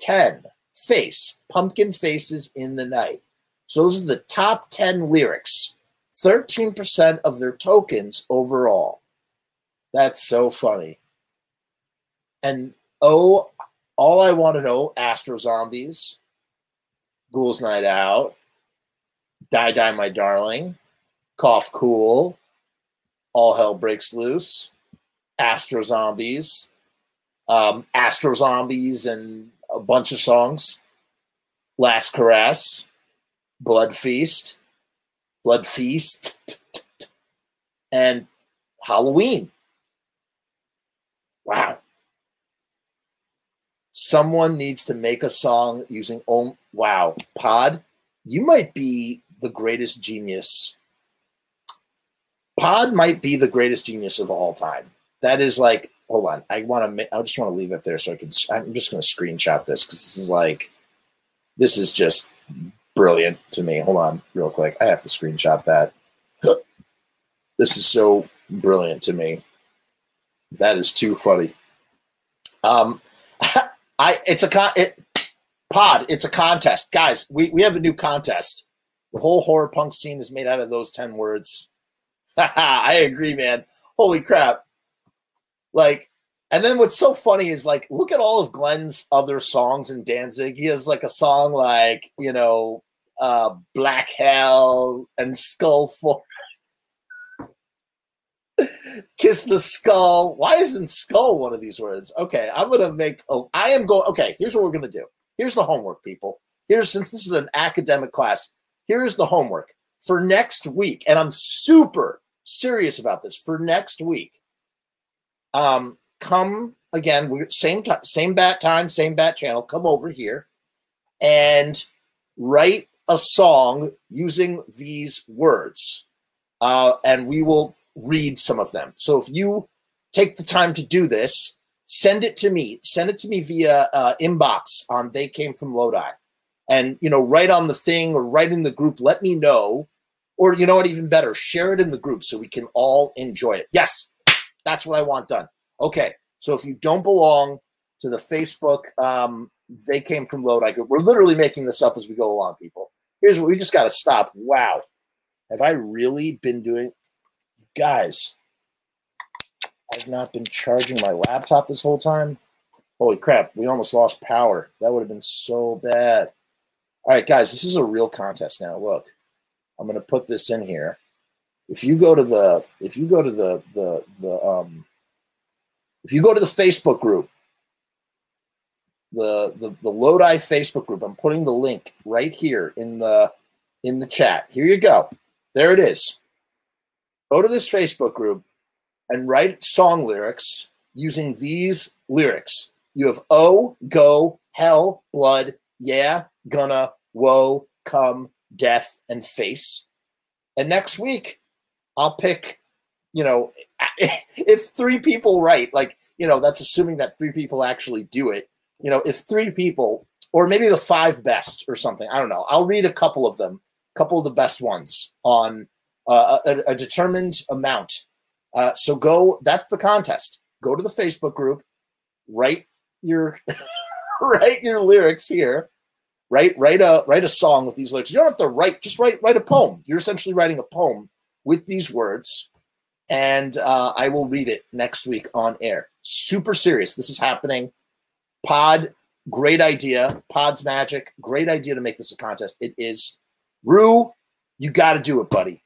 10, face. Pumpkin faces in the night. So those are the top 10 lyrics. 13% of their tokens overall. That's so funny. And oh, all I want to know, Astro Zombies, Ghouls Night Out, Die Die My Darling, Cough Cool, All Hell Breaks Loose, Astro Zombies, Astro Zombies and a bunch of songs, Last Caress, Blood Feast, and Halloween. Wow. Someone needs to make a song using own. Wow. Pod, you might be the greatest genius. Pod might be the greatest genius of all time. That is like, hold on. I just want to leave it there so I can, I'm just going to screenshot this because this is like, this is just brilliant to me. Hold on real quick. I have to screenshot that. This is so brilliant to me. That is too funny. It's a contest, guys. We have a new contest. The whole horror punk scene is made out of those 10 words. I agree, man. Holy crap! Like, and then what's so funny is like, look at all of Glenn's other songs in Danzig. He has like a song like Black Hell and Skull Force. Kiss the skull. Why isn't skull one of these words? Okay, I'm going to make – I am going – okay, here's what we're going to do. Here's the homework, people. Here's – since this is an academic class, here's the homework. For next week, and I'm super serious about this, for next week, come again, same bat time, same bat channel, come over here and write a song using these words, and we will – read some of them. So if you take the time to do this, send it to me. Send it to me via inbox on They Came From Lodi. And, write on the thing or write in the group. Let me know. Or, you know what, even better, share it in the group so we can all enjoy it. Yes, that's what I want done. Okay, so if you don't belong to the Facebook They Came From Lodi group, we're literally making this up as we go along, people. Here's what we just got to stop. Wow. Have I really been doing... Guys, I've not been charging my laptop this whole time. Holy crap, we almost lost power. That would have been so bad. All right, guys, this is a real contest now. Look, I'm going to put this in here. If you go to the Facebook group, the Lodi Facebook group, I'm putting the link right here in the chat. Here you go. There it is. Go to this Facebook group and write song lyrics using these lyrics. You have oh, go, hell, blood, yeah, gonna, woe, come, death, and face. And next week, I'll pick, if 3 people write, that's assuming that 3 people actually do it. If 3 people, or maybe the 5 best or something, I don't know. I'll read a couple of them, a couple of the best ones on a determined amount. So go, that's the contest. Go to the Facebook group, write your lyrics here, write a song with these lyrics. You don't have to write, just write a poem. You're essentially writing a poem with these words, and I will read it next week on air. Super serious. This is happening. Pod, great idea. Pod's magic. Great idea to make this a contest. It is. Rue, you got to do it, buddy.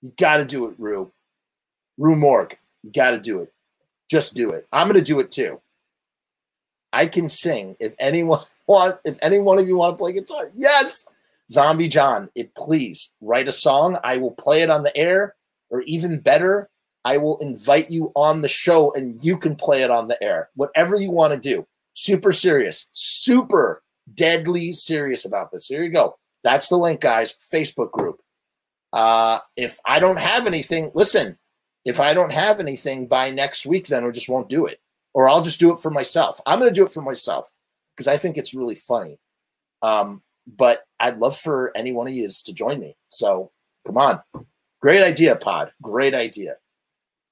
You got to do it, Rue. Rue Morgue, you got to do it. Just do it. I'm going to do it too. I can sing if any one of you want to play guitar. Yes! Zombie John, please write a song. I will play it on the air, or even better, I will invite you on the show and you can play it on the air. Whatever you want to do. Super serious. Super deadly serious about this. Here you go. That's the link, guys. Facebook group. If I don't have anything, listen, if I don't have anything by next week, then I just won't do it, or I'll just do it for myself. I'm going to do it for myself because I think it's really funny But I'd love for any one of you to join me. So come on. Great idea, Pod. Great idea.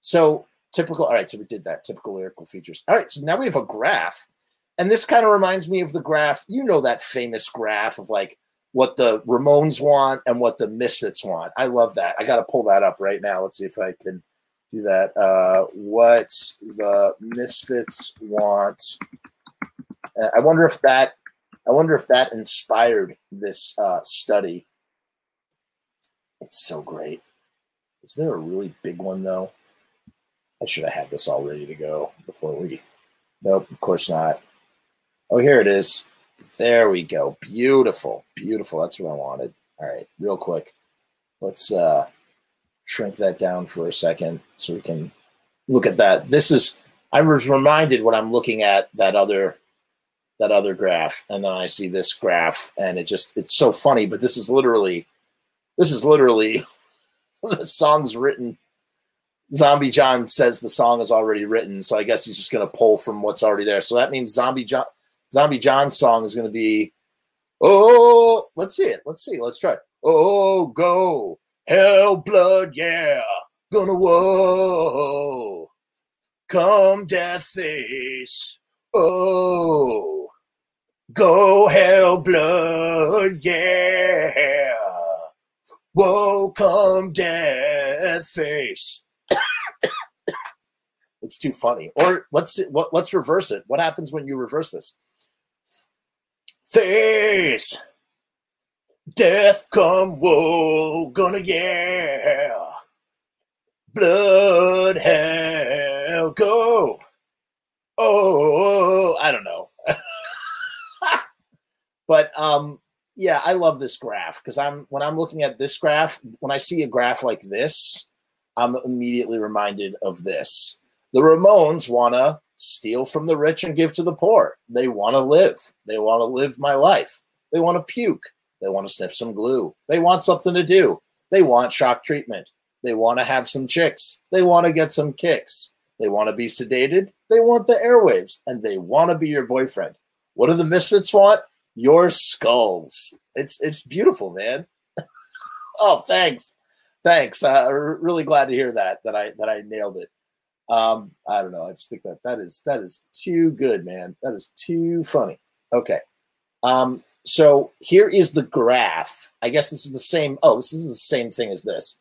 So typical. All right. So we did that. Typical lyrical features. All right. So now we have a graph. And this kind of reminds me of the graph. You know, that famous graph of like what the Ramones want and what the Misfits want. I love that. I got to pull that up right now. Let's see if I can do that. What the Misfits want. I wonder if that inspired this study. It's so great. Is there a really big one though? I should have had this all ready to go before we. Nope, of course not. Oh, here it is. There we go. Beautiful, beautiful. That's what I wanted. All right, real quick. Let's shrink that down for a second so we can look at that. This is. I was reminded when I'm looking at that other graph, and then I see this graph, and it's so funny. But this is literally the song's written. Zombie John says the song is already written, so I guess he's just going to pull from what's already there. So that means Zombie John's song is going to be, oh, let's see it. Let's see. Let's try it. Oh, go. Hell, blood, yeah. Gonna whoa. Come, death face. Oh, go, hell, blood, yeah. Whoa, come, death face. It's too funny. Or let's reverse it. What happens when you reverse this? Face, death come, woe, gonna yeah. Blood, hell, go. Oh, I don't know. But yeah, I love this graph because when I'm looking at this graph, when I see a graph like this, I'm immediately reminded of this. The Ramones want to steal from the rich and give to the poor. They want to live. They want to live my life. They want to puke. They want to sniff some glue. They want something to do. They want shock treatment. They want to have some chicks. They want to get some kicks. They want to be sedated. They want the airwaves. And they want to be your boyfriend. What do the Misfits want? Your skulls. It's beautiful, man. Oh, thanks. Thanks. Really glad to hear that I nailed it. I don't know. I just think that is too good, man. That is too funny. Okay. So here is the graph. I guess this is the same. Oh, this is the same thing as this.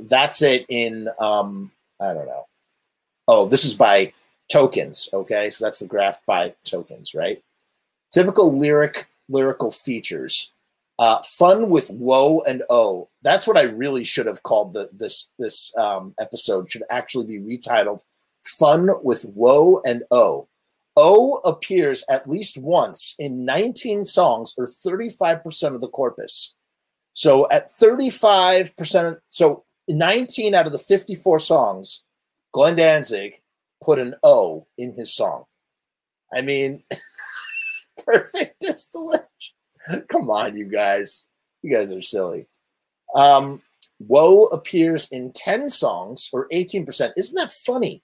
That's it in, I don't know. Oh, this is by tokens. Okay. So that's the graph by tokens, right? Typical lyrical features. Fun with woe and oh. That's what I really should have called this episode. Should actually be retitled Fun with Woe and Oh. Oh appears at least once in 19 songs or 35% of the corpus. So at 35%, so 19 out of the 54 songs, Glenn Danzig put an O in his song. I mean, perfect distillation. Come on, you guys. You guys are silly. Woe appears in 10 songs or 18%. Isn't that funny?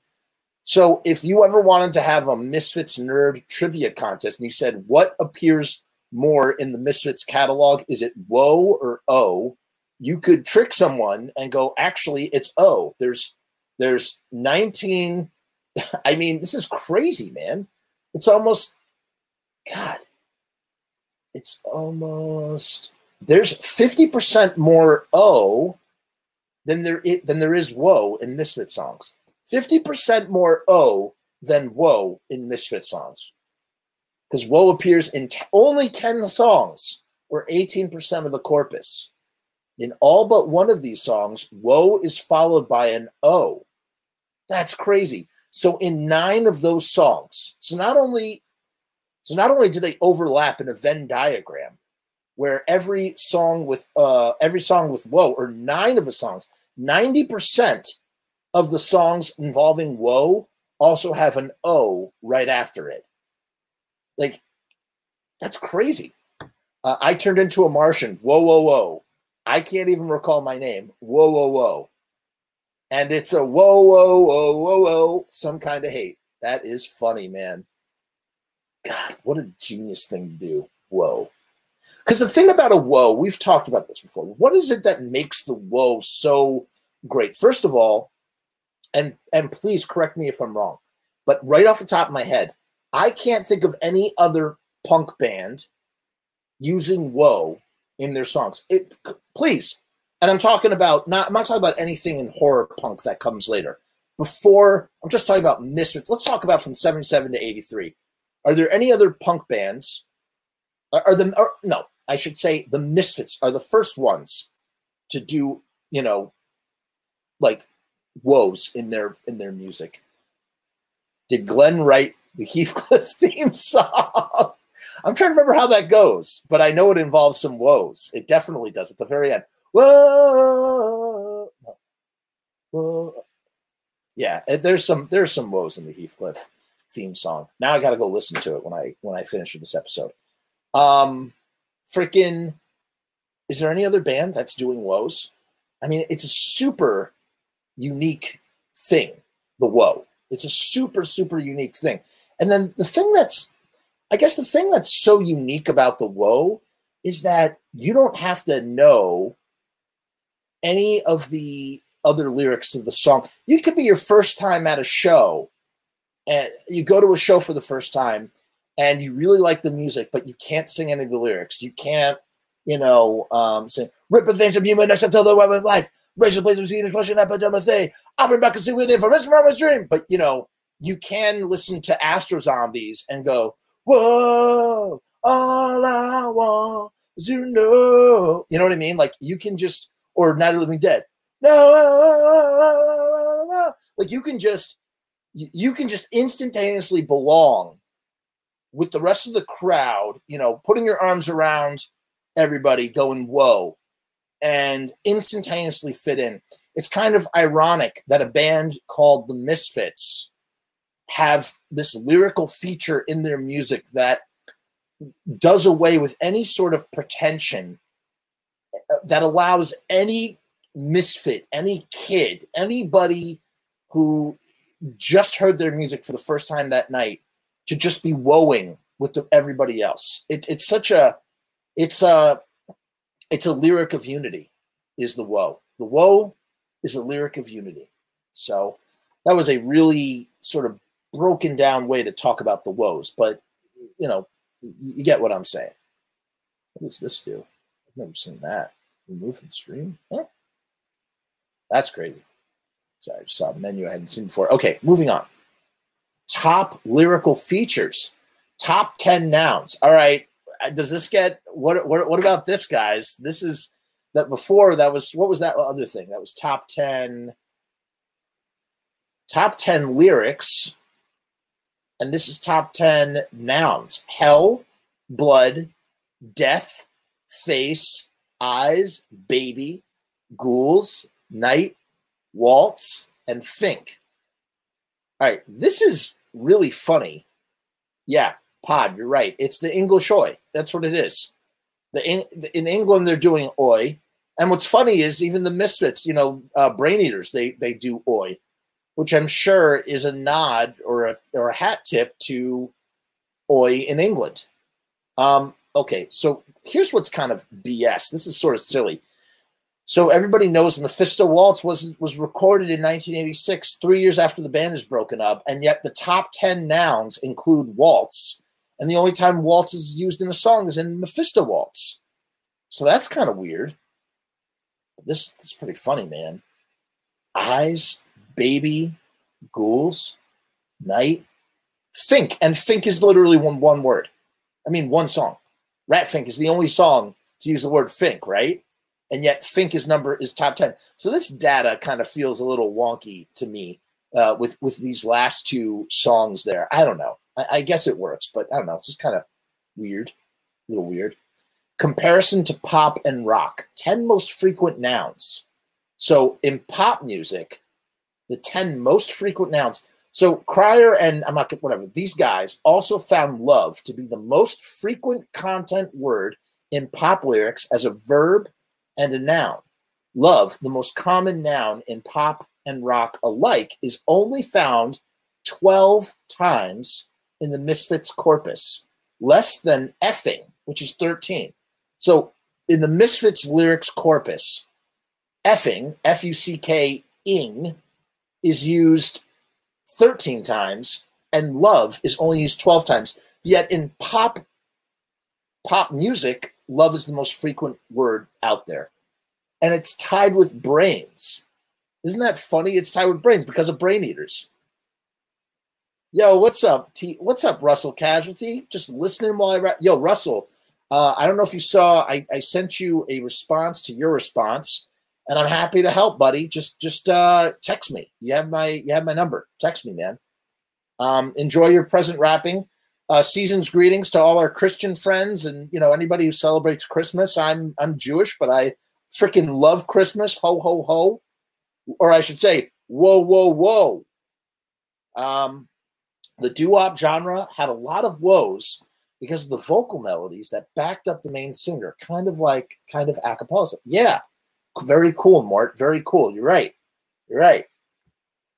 So if you ever wanted to have a Misfits nerd trivia contest and you said, what appears more in the Misfits catalog? Is it woe or oh? You could trick someone and go, actually, it's oh. There's 19. I mean, this is crazy, man. It's almost, God. It's almost, there's 50% more O than there is woe in Misfit songs. 50% more O than woe in Misfit songs. Because woe appears in only 10 songs, or 18% of the corpus. In all but one of these songs, woe is followed by an O. That's crazy. So in 9 of those songs, so not only do they overlap in a Venn diagram, where every song with woe, or 9 of the songs, 90% of the songs involving woe also have an O right after it. Like, that's crazy. I turned into a Martian. Whoa, whoa, whoa! I can't even recall my name. Whoa, whoa, whoa! And it's a whoa, whoa, whoa, whoa, whoa. Some kind of hate. That is funny, man. God, what a genius thing to do. Whoa. Because the thing about a woe, we've talked about this before. What is it that makes the woe so great? First of all, and please correct me if I'm wrong, but right off the top of my head, I can't think of any other punk band using woe in their songs. Please. And I'm talking about, I'm not talking about anything in horror punk that comes later. Before, I'm just talking about Misfits. Let's talk about from 77 to 83. Are there any other punk bands? I should say the Misfits are the first ones to do, you know, like woes in their music. Did Glenn write the Heathcliff theme song? I'm trying to remember how that goes, but I know it involves some woes. It definitely does at the very end. Whoa, whoa. Yeah, there's some woes in the Heathcliff theme song. Now I got to go listen to it when I finish with this episode. Is there any other band that's doing woes? I mean, it's a super unique thing, the woe. It's a super, super unique thing. And then the thing that's, I guess the thing that's so unique about the woe is that you don't have to know any of the other lyrics to the song. You could be your first time at a show, and you go to a show for the first time, and you really like the music, but you can't sing any of the lyrics. You can't, you know, sing "Rip the things from human next until the web of life, racial places between and flesh and apodemothy. I'll bring back a single day for rest of my dream." But you know, you can listen to Astro Zombies and go, "Whoa, all I want is you know." You know what I mean? Like you can just, or Night of the Living Dead. No, like you can just instantaneously belong with the rest of the crowd, you know, putting your arms around everybody, going whoa, and instantaneously fit in. It's kind of ironic that a band called the Misfits have this lyrical feature in their music that does away with any sort of pretension, that allows any misfit, any kid, anybody who just heard their music for the first time that night to just be woeing with everybody else. It's a lyric of unity is the woe. The woe is a lyric of unity. So that was a really sort of broken down way to talk about the woes, but you know, you get what I'm saying. What does this do? Never seen that. Remove from stream? Huh? That's crazy. Sorry, I just saw a menu I hadn't seen before. Okay, moving on. Top lyrical features. Top 10 nouns. All right. Does this get, what about this, guys? This is, that before that was, what was that other thing? That was top 10 lyrics. And this is top 10 nouns. Hell, blood, death, face, eyes, baby, ghouls, night, waltz, and think. All right, this is really funny. Yeah, pod, you're right. It's the English oi. That's what it is. In England, they're doing oi. And what's funny is even the Misfits, you know, Brain Eaters, they do oi, which I'm sure is a nod or a hat tip to oi in England. Okay, so here's what's kind of BS. This is sort of silly. So everybody knows Mephisto Waltz was recorded in 1986, 3 years after the band is broken up, and yet the top 10 nouns include waltz, and the only time waltz is used in a song is in Mephisto Waltz. So that's kind of weird. This is pretty funny, man. Eyes, baby, ghouls, night, think. And think is literally one word. I mean, one song. Ratfink is the only song to use the word fink, right? And yet fink is top 10. So this data kind of feels a little wonky to me with these last two songs there. I don't know. I guess it works, but I don't know. It's just kind of weird, a little weird. Comparison to pop and rock, 10 most frequent nouns. So in pop music, the 10 most frequent nouns. So Cryer and these guys also found love to be the most frequent content word in pop lyrics as a verb and a noun. Love, the most common noun in pop and rock alike, is only found 12 times in the Misfits corpus, less than effing, which is 13. So in the Misfits lyrics corpus, effing, F-U-C-K-ing, is used 13 times, and love is only used 12 times. Yet in pop music, love is the most frequent word out there. And it's tied with brains. Isn't that funny? It's tied with brains because of Brain Eaters. Yo, what's up? What's up, Russell Casualty? Just listening while I... Yo, Russell, I don't know if you saw, I sent you a response to your response, and I'm happy to help, buddy. Just text me. You have my number. Text me, man. Enjoy your present wrapping. Season's greetings to all our Christian friends and, you know, anybody who celebrates Christmas. I'm Jewish, but I freaking love Christmas. Ho, ho, ho. Or I should say, whoa, whoa, whoa. The doo-wop genre had a lot of woes because of the vocal melodies that backed up the main singer, kind of a cappella. Yeah, very cool, Mort, very cool. You're right.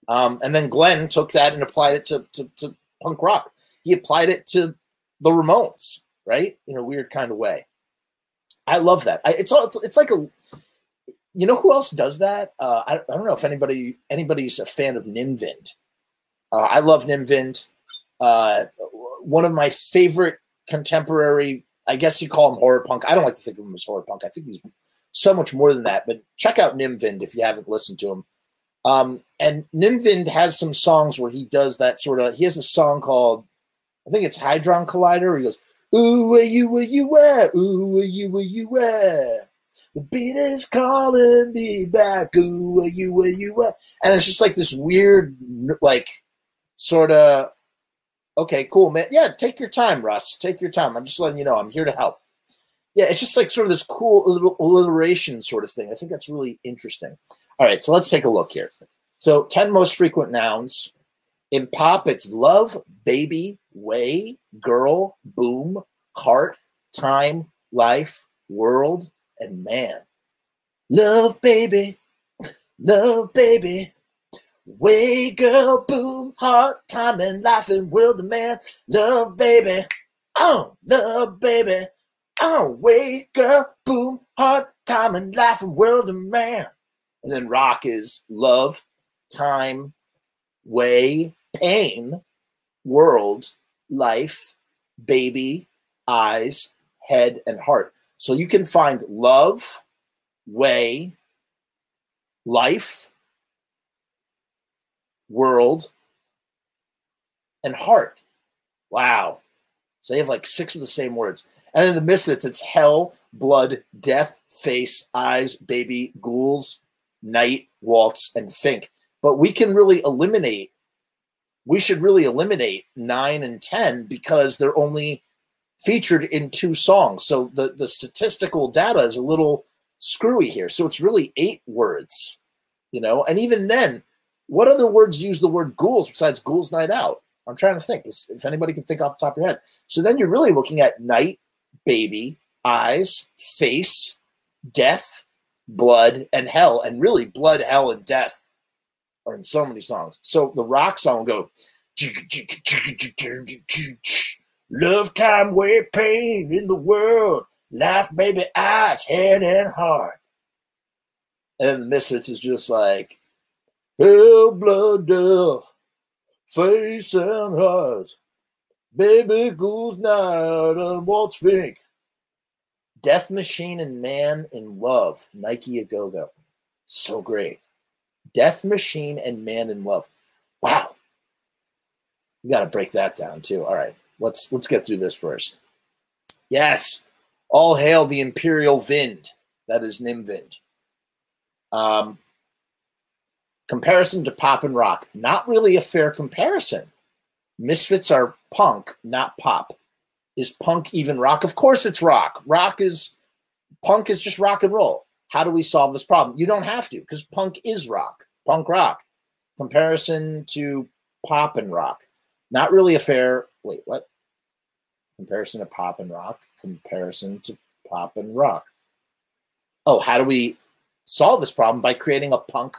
And then Glenn took that and applied it to punk rock. He applied it to the Ramones, right? In a weird kind of way. I love that. It's like a... You know who else does that? I don't know if anybody's a fan of Nimvind. I love Nimvind. One of my favorite contemporary, I guess you call him horror punk. I don't like to think of him as horror punk. I think he's so much more than that. But check out Nimvind if you haven't listened to him. And Nimvind has some songs where he does that sort of, he has a song called, I think it's Hydron Collider, where he goes, ooh, you were, ooh, you were. The beat is calling me back. Ooh, you were. And it's just like this weird, like, sort of, okay, cool, man. Yeah, take your time, Russ. Take your time. I'm just letting you know I'm here to help. Yeah, it's just like sort of this cool little alliteration sort of thing. I think that's really interesting. All right, so let's take a look here. So 10 most frequent nouns. In pop, it's love, baby, way, girl, boom, heart, time, life, world, and man. Love, baby, way, girl, boom, heart, time, and life, and world, and man. Love, baby, oh, way, girl, boom, heart, time, and life, and world, and man. And then rock is love, time, way, pain, world, life, baby, eyes, head, and heart. So you can find love, way, life, world, and heart. Wow. So they have like 6 of the same words. And then the Misfits, it's hell, blood, death, face, eyes, baby, ghouls, night, waltz, and fink. But we should really eliminate 9 and 10 because they're only featured in 2 songs. So the statistical data is a little screwy here. So it's really 8 words, you know? And even then, what other words use the word ghouls besides ghouls night out? I'm trying to think if anybody can think off the top of your head. So then you're really looking at night, baby, eyes, face, death, blood, and hell. And really blood, hell, and death are in so many songs. So the rock song will go, love, time, way, pain in the world, life, baby, eyes, head, and heart. And then the Misfits is just like, hell, blood, death, face, and heart, baby, ghouls, night, and waltz, fink. Death Machine and Man in Love, Nike A Go-Go. So great. Death Machine and Man in Love. Wow. You got to break that down, too. All right. Let's get through this first. Yes, all hail the Imperial Vind. That is Nimvind. Comparison to pop and rock. Not really a fair comparison. Misfits are punk, not pop. Is punk even rock? Of course it's rock. Punk is just rock and roll. How do we solve this problem? You don't have to, because punk is rock. Punk rock. Comparison to pop and rock. Not really a fair... Wait, what? Comparison to pop and rock. Comparison to pop and rock. Oh, how do we solve this problem? By creating a punk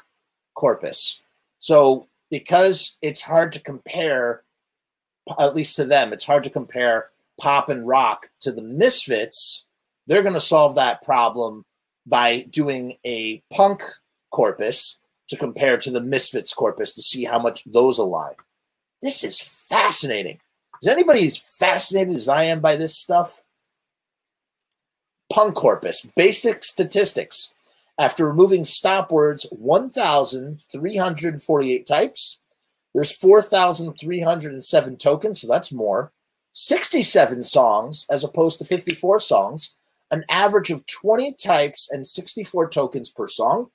corpus. So because it's hard to compare, at least to them, it's hard to compare pop and rock to the Misfits, They're going to solve that problem by doing a punk corpus to compare to the Misfits corpus to see how much those align. This is fascinating. Is anybody as fascinated as I am by this stuff? Punk corpus, basic statistics. After removing stop words, 1,348 types. There's 4,307 tokens, so that's more. 67 songs as opposed to 54 songs. An average of 20 types and 64 tokens per song.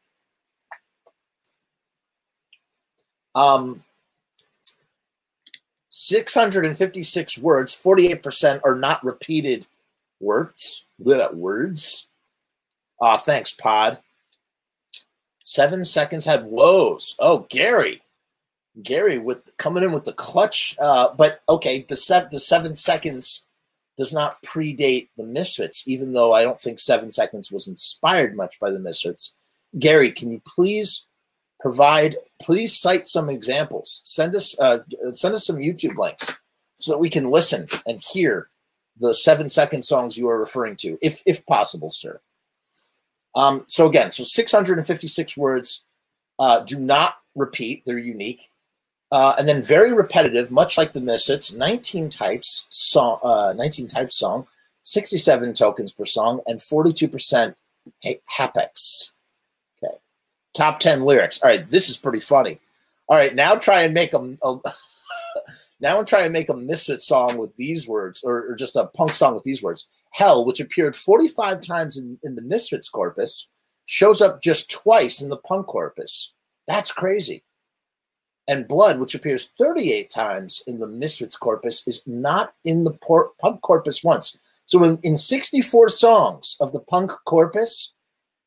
Um, 656 words, 48% are not repeated words. Look at that, words. Thanks, Pod. 7 seconds had woes. Oh, Gary. Gary with coming in with the clutch. But, okay, the 7 seconds does not predate the Misfits, even though I don't think 7 seconds was inspired much by the Misfits. Gary, can you please provide, please cite some examples. Send us some YouTube links so that we can listen and hear the 7 second songs you are referring to, if possible, sir. So again, so 656 words do not repeat. They're unique. And then very repetitive, much like the Misfits, 19 types song, 67 tokens per song, and 42% hapex. Top 10 lyrics. All right, this is pretty funny. All right, now try and make a now try and make a Misfit song with these words, or just a punk song with these words. Hell, which appeared 45 times in the Misfits corpus, shows up just twice in the punk corpus. That's crazy. And blood, which appears 38 times in the Misfits corpus, is not in the punk corpus once. So in 64 songs of the punk corpus,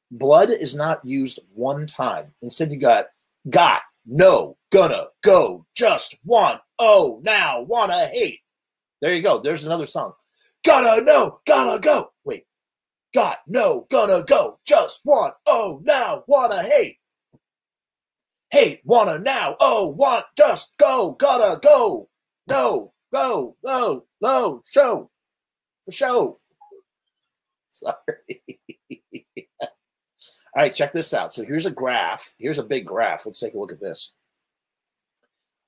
blood is not used one time. Instead, you got, no, gonna, go, just, want, oh, now, wanna, hate. There you go. There's another song. Gotta, no, gotta, go. Wait. Got, no, gonna, go, just, want, oh, now, wanna, hate. Hate, wanna, now, oh, want, just, go, gotta, go. No, go, low, low, show. For show. Sorry. All right, check this out. So here's a graph. Here's a big graph. Let's take a look at this.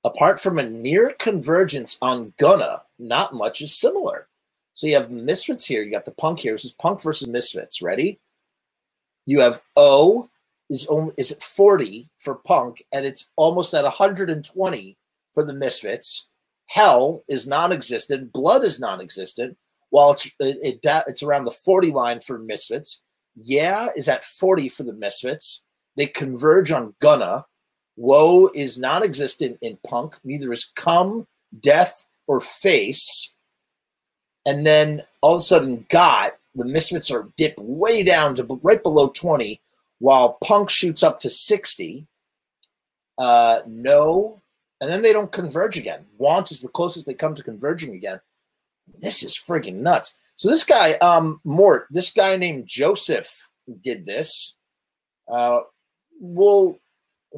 Apart from a near convergence on Gonna, not much is similar. So you have Misfits here. You got the punk here. This is punk versus Misfits. Ready? You have O is at 40 for punk, and it's almost at 120 for the Misfits. Hell is non-existent. Blood is non-existent. While it's around the 40 line for Misfits. Yeah is at 40 for the Misfits. They converge on Gonna. Woe is non-existent in punk. Neither is come, death, or face. And then all of a sudden, got, the Misfits are dipped way down to right below 20, while punk shoots up to 60. No. And then they don't converge again. Want is the closest they come to converging again. This is friggin' nuts. So this guy, Mort, this guy named Joseph did this. Let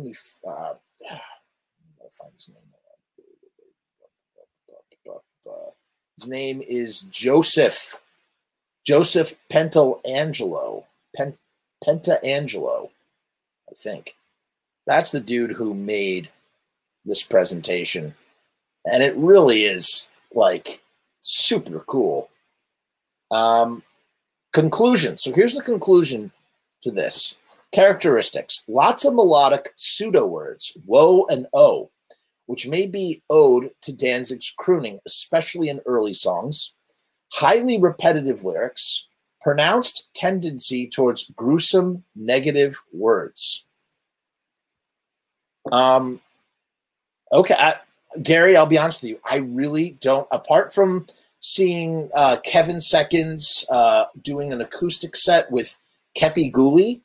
me find his name. His name is Joseph Pentangelo. Pentangelo, I think. That's the dude who made this presentation. And it really is, like, super cool. Conclusion. So here's the conclusion to this. Characteristics. Lots of melodic pseudo words, woe and oh, which may be owed to Danzig's crooning, especially in early songs. Highly repetitive lyrics. Pronounced tendency towards gruesome negative words. Okay, Gary, I'll be honest with you. I really don't, apart from seeing Kevin Seconds doing an acoustic set with Kepi Ghouli.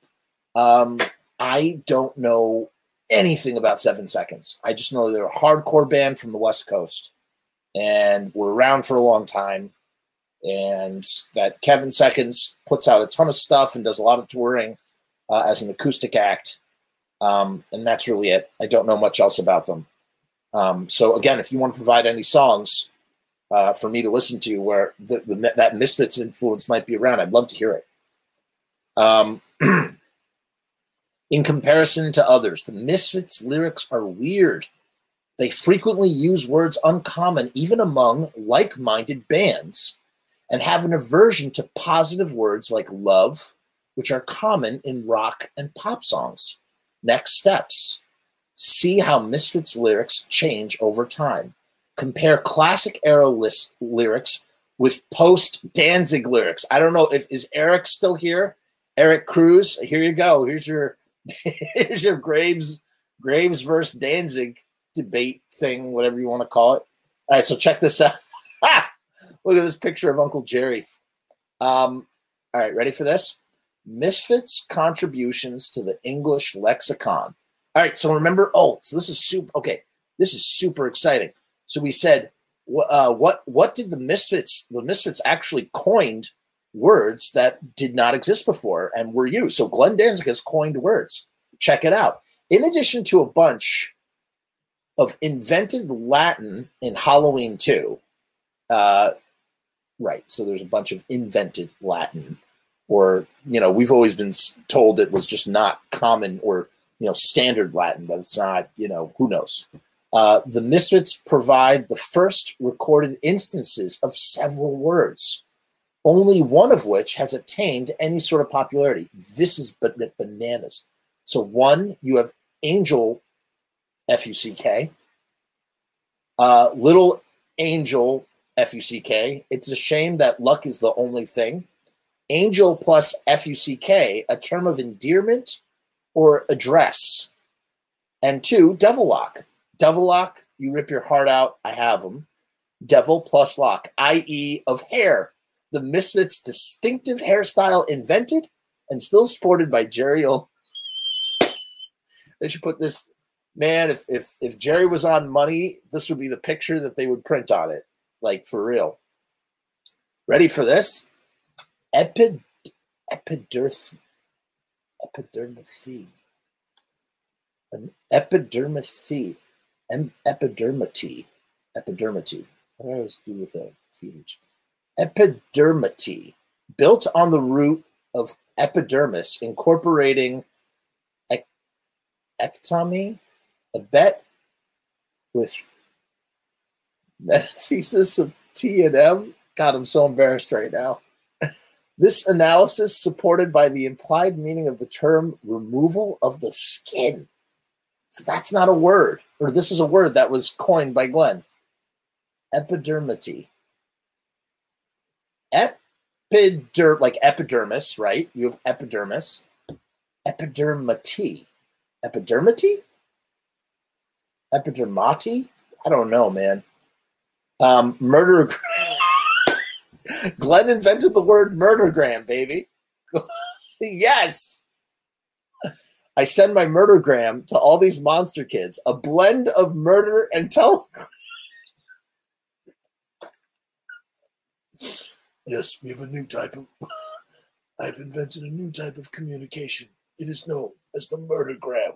I don't know anything about 7 Seconds. I just know they're a hardcore band from the West Coast and were around for a long time, and that Kevin Seconds puts out a ton of stuff and does a lot of touring as an acoustic act, and that's really it. I don't know much else about them. So again, if you want to provide any songs, for me to listen to where that Misfits influence might be around. I'd love to hear it. In comparison to others, the Misfits lyrics are weird. They frequently use words uncommon even among like-minded bands and have an aversion to positive words like love, which are common in rock and pop songs. Next steps. See how Misfits lyrics change over time. Compare classic era lyrics with post-Danzig lyrics. I don't know is Eric still here? Eric Cruz, here you go. Here's your Graves versus Danzig debate thing, whatever you want to call it. All right, so check this out. Look at this picture of Uncle Jerry. All right, ready for this? Misfits contributions to the English lexicon. All right, so remember, so this is super. Okay, this is super exciting. So we said, what did the Misfits actually coined words that did not exist before and were used. So Glenn Danzig has coined words. Check it out. In addition to a bunch of invented Latin in Halloween 2, right, so there's a bunch of invented Latin, or, we've always been told it was just not common or, standard Latin, that it's not, who knows. The Misfits provide the first recorded instances of several words, only one of which has attained any sort of popularity. This is bananas. So one, you have angel, F-U-C-K, little angel, F-U-C-K. It's a shame that luck is the only thing. Angel plus F-U-C-K, a term of endearment or address. And two, devil lock. Devil lock, you rip your heart out, I have them. Devil plus lock, i.e. of hair. The Misfits' distinctive hairstyle invented and still sported by Jerry Only. They should put this, man, if Jerry was on Money, this would be the picture that they would print on it. Like, for real. Ready for this? Epidermity. What do I always do with a TH? Epidermity, built on the root of epidermis, incorporating ectomy, a bet with metathesis of T&M. God, I'm so embarrassed right now. This analysis supported by the implied meaning of the term removal of the skin. So that's not a word, or this is a word that was coined by Glenn. Epidermity. Like epidermis, right? You have epidermis. Epidermati? I don't know, man. Murder. Glenn invented the word murdergram, baby. Yes. I send my murdergram to all these monster kids. A blend of murder and telegram. Yes, we have a new type of... I've invented a new type of communication. It is known as the murdergram.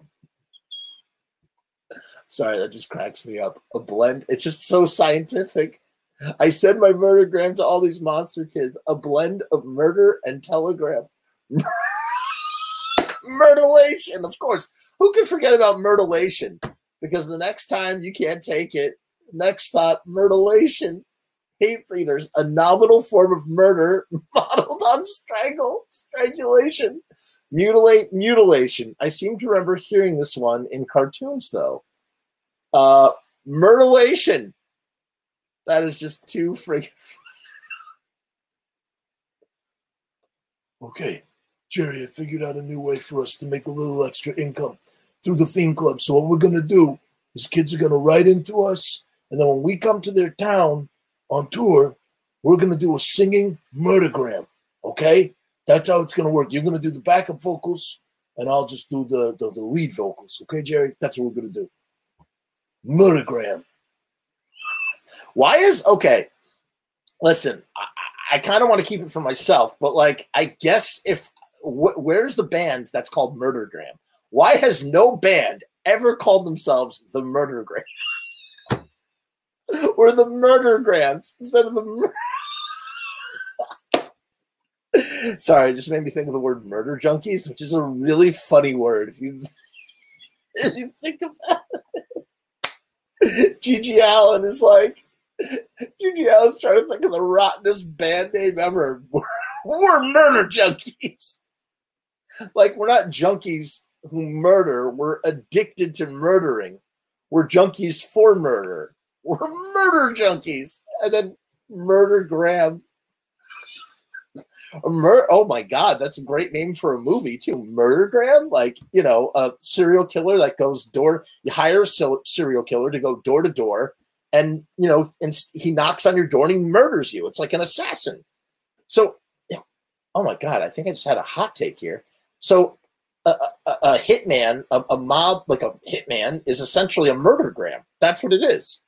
Sorry, that just cracks me up. A blend. It's just so scientific. I send my murdergram to all these monster kids. A blend of murder and telegram. Myrtilation, of course. Who can forget about myrtilation? Because the next time you can't take it, next thought, myrtilation. Hate readers, a nominal form of murder modeled on strangulation, mutilation. I seem to remember hearing this one in cartoons, though. Murderlation. That is just too freaking. Okay, Jerry, I figured out a new way for us to make a little extra income through the theme club. So what we're going to do is kids are going to write into us, and then when we come to their town, on tour, we're going to do a singing murdergram, okay? That's how it's going to work. You're going to do the backup vocals, and I'll just do the lead vocals, okay, Jerry? That's what we're going to do. Murdergram. Why is, okay, listen, I kind of want to keep it for myself, but, like, I guess if, where's the band that's called Murdergram? Why has no band ever called themselves the Murdergram? were the murder grams instead of the murder. Sorry, it just made me think of the word murder junkies, which is a really funny word if you think about it. G.G. Allen is like, G.G. Allen's trying to think of the rottenest band name ever. We're murder junkies. Like, we're not junkies who murder. We're addicted to murdering. We're junkies for murder. We're murder junkies. And then murder gram. Oh, my God. That's a great name for a movie, too. Murder gram? Like, you know, a serial killer that goes door. You hire a serial killer to go door to door. And, you know, and he knocks on your door and he murders you. It's like an assassin. So, oh, my God. I think I just had a hot take here. So a hitman, a mob, like a hitman is essentially a murdergram. That's what it is.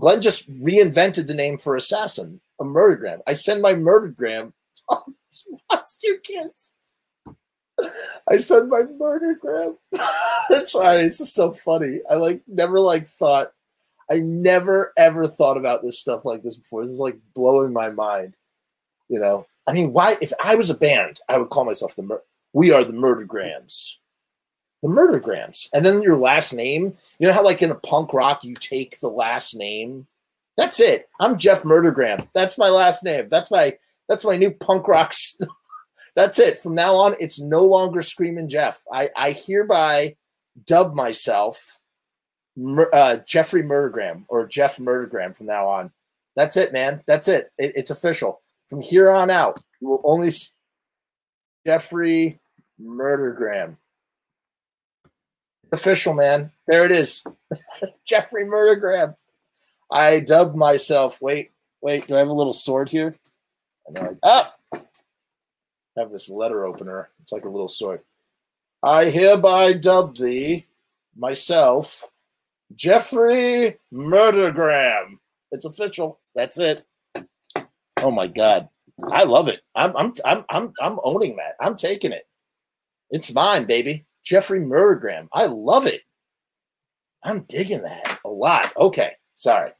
Glenn just reinvented the name for assassin, a murdergram. I send my murdergram to all these monster kids. I send my murdergram. That's why it's just so funny. I like never like thought, I never ever thought about this stuff like this before. This is like blowing my mind, you know? I mean, why, if I was a band, I would call myself the We are the Murdergrams. The Murdergrams. And then your last name. You know how like in a punk rock you take the last name? That's it. I'm Jeff Murdergram. That's my last name. That's my new punk rock. That's it. From now on, it's no longer Screamin' Jeff. I hereby dub myself Jeffrey Murdergram or Jeff Murdergram from now on. That's it, man. That's it. It's official. From here on out, you will only see Jeffrey Murdergram. Official, man. There it is. Jeffrey Murdergram. I dubbed myself. Wait. Do I have a little sword here? I have this letter opener. It's like a little sword. I hereby dub thee, myself, Jeffrey Murdergram. It's official. That's it. Oh, my God. I love it. I'm owning that. I'm taking it. It's mine, baby. Jeffrey Murdergram. I love it. I'm digging that a lot. Okay, sorry.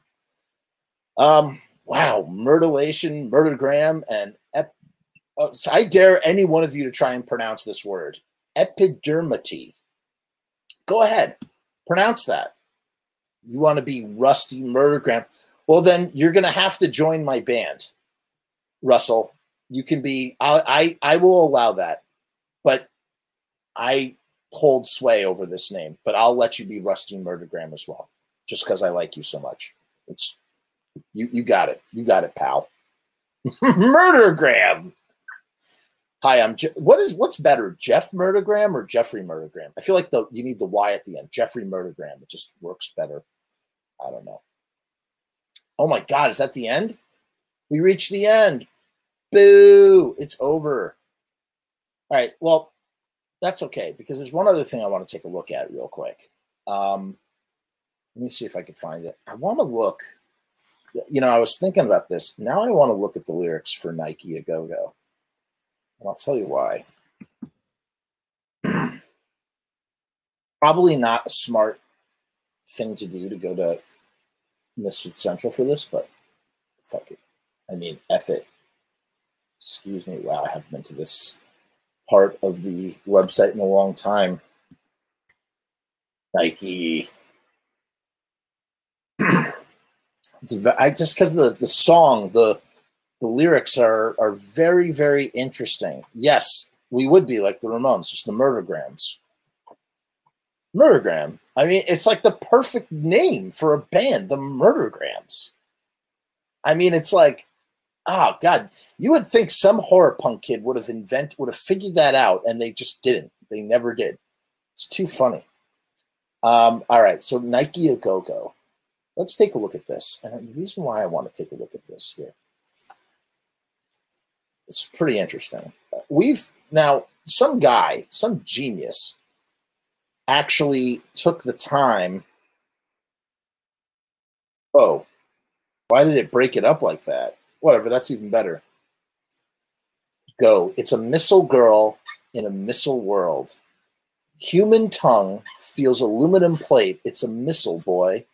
Wow, murderlation, murdergram, and so I dare any one of you to try and pronounce this word, epidermity. Go ahead, pronounce that. You want to be Rusty Murdergram? Well, then you're gonna have to join my band. Russell, you can be, I will allow that, but I hold sway over this name, but I'll let you be Rusty Murdergram as well, just because I like you so much. It's, you got it. You got it, pal. Murdergram. Hi, what's better, Jeff Murdergram or Jeffrey Murdergram? I feel like you need the Y at the end, Jeffrey Murdergram. It just works better. I don't know. Oh my God, is that the end? We reached the end. Boo. It's over. All right. Well, that's okay, because there's one other thing I want to take a look at real quick. Let me see if I can find it. I want to look. You know, I was thinking about this. Now I want to look at the lyrics for Nike A Go-Go. And I'll tell you why. Probably not a smart thing to do to go to Misfit Central for this, but fuck it. I mean, F it. Excuse me. Wow, I haven't been to this part of the website in a long time. Nike. Just because the song, the lyrics are very, very interesting. Yes, we would be like the Ramones, just the Murdergrams. Murdergram. I mean, it's like the perfect name for a band, the Murdergrams. I mean, it's like, oh, God, you would think some horror punk kid would have figured that out, and they just didn't. They never did. It's too funny. All right, so Nike A Go-Go. Let's take a look at this. And the reason why I want to take a look at this here, it's pretty interesting. Now, some guy, some genius, actually took the time. Oh, why did it break it up like that? Whatever, that's even better. Go. It's a missile girl in a missile world. Human tongue feels aluminum plate. It's a missile boy.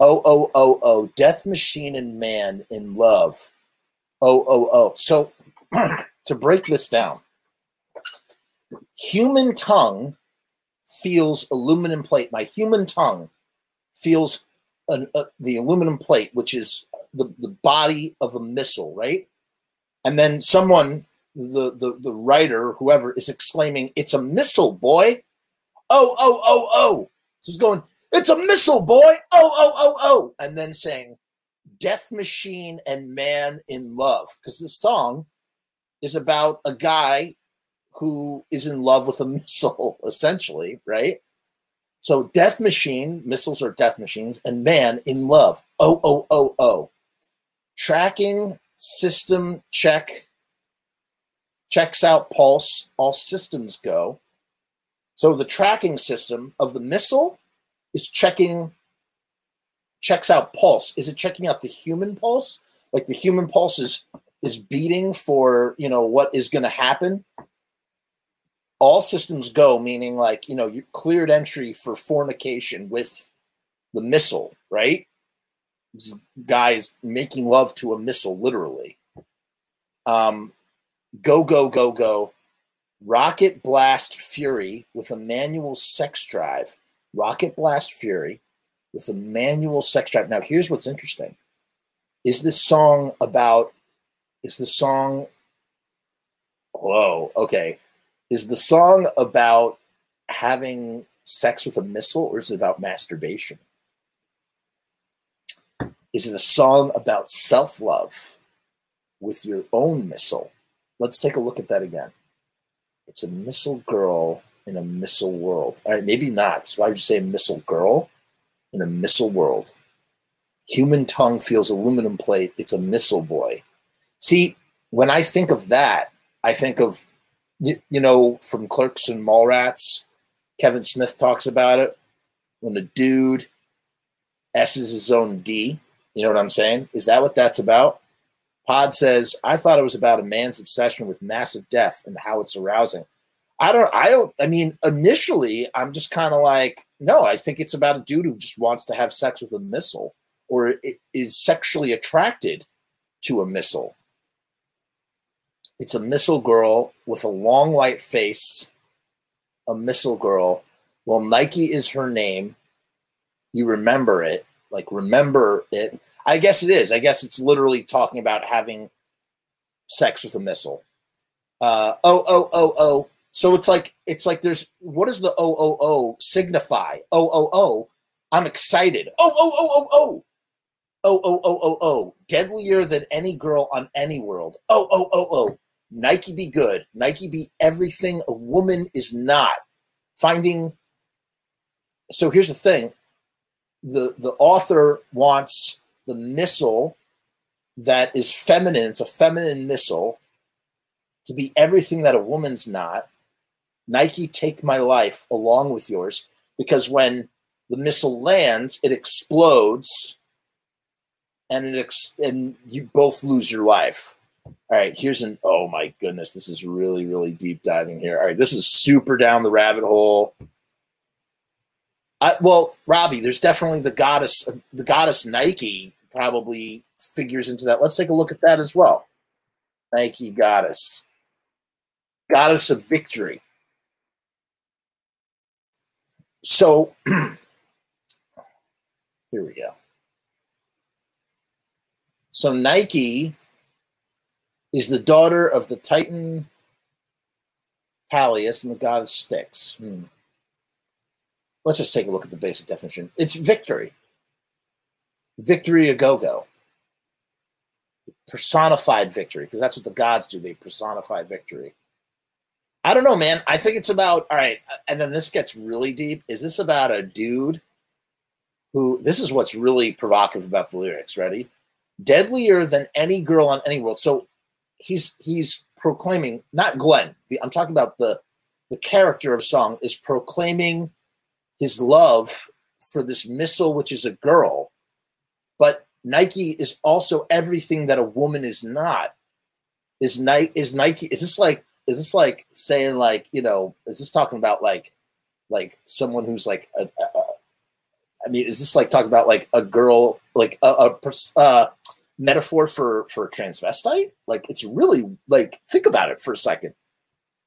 Death Machine and Man in Love. So to break this down, human tongue feels aluminum plate. My human tongue feels the aluminum plate, which is the body of a missile, right? And then someone, the writer, whoever, is exclaiming, "It's a missile, boy!" So he's going, "It's a missile, boy!" And then saying, "Death Machine and Man in Love," because this song is about a guy who is in love with a missile, essentially, right? So death machine, missiles are death machines, and man in love. Tracking system check, checks out pulse, all systems go. So the tracking system of the missile is checking, checks out pulse. Is it checking out the human pulse? Like the human pulse is beating for, you know, what is going to happen. All systems go, meaning like, you know, you cleared entry for fornication with the missile, right? This guy is making love to a missile, literally. Go. Rocket blast fury with a manual sex drive. Rocket blast fury with a manual sex drive. Now, here's what's interesting. Is the song about having sex with a missile, or is it about masturbation? Is it a song about self-love with your own missile? Let's take a look at that again. It's a missile girl in a missile world. All right, maybe not. So why would you say missile girl in a missile world? Human tongue feels aluminum plate. It's a missile boy. See, when I think of that, I think of, you know, from Clerks and Mallrats, Kevin Smith talks about it. When the dude S's his own D, you know what I'm saying? Is that what that's about? Pod says, I thought it was about a man's obsession with massive death and how it's arousing. I mean, initially, I'm just kind of like, no, I think it's about a dude who just wants to have sex with a missile, or is sexually attracted to a missile. It's a missile girl with a long white face, a missile girl. Well, Nike is her name. You remember it. Like, remember it. I guess it is. I guess it's literally talking about having sex with a missile. So it's like there's, what does the signify? I'm excited. Deadlier than any girl on any world. Nike be good. Nike be everything a woman is not. Finding. So here's the thing. The author wants the missile that is feminine. It's a feminine missile to be everything that a woman's not. Nike, take my life along with yours. Because when the missile lands, it explodes and you both lose your life. All right, here's an, oh my goodness, this is really, really deep diving here. All right, this is super down the rabbit hole. Robbie, there's definitely the goddess Nike probably figures into that. Let's take a look at that as well. Nike goddess. Goddess of victory. So, here we go. So Nike is the daughter of the Titan Peleus and the goddess Styx. Let's just take a look at the basic definition. It's victory. Victory a go-go. Personified victory, because that's what the gods do. They personify victory. I don't know, man. I think it's about, all right, and then this gets really deep. Is this about a dude who, this is what's really provocative about the lyrics. Ready? Deadlier than any girl on any world. So he's proclaiming, not Glenn. I'm talking about the character of song is proclaiming his love for this missile, which is a girl. But Nike is also everything that a woman is not. Is this like saying, like, you know, is this talking about like someone who's like a I mean, is this like talking about like a girl, like a metaphor for transvestite? Like, it's really like, think about it for a second.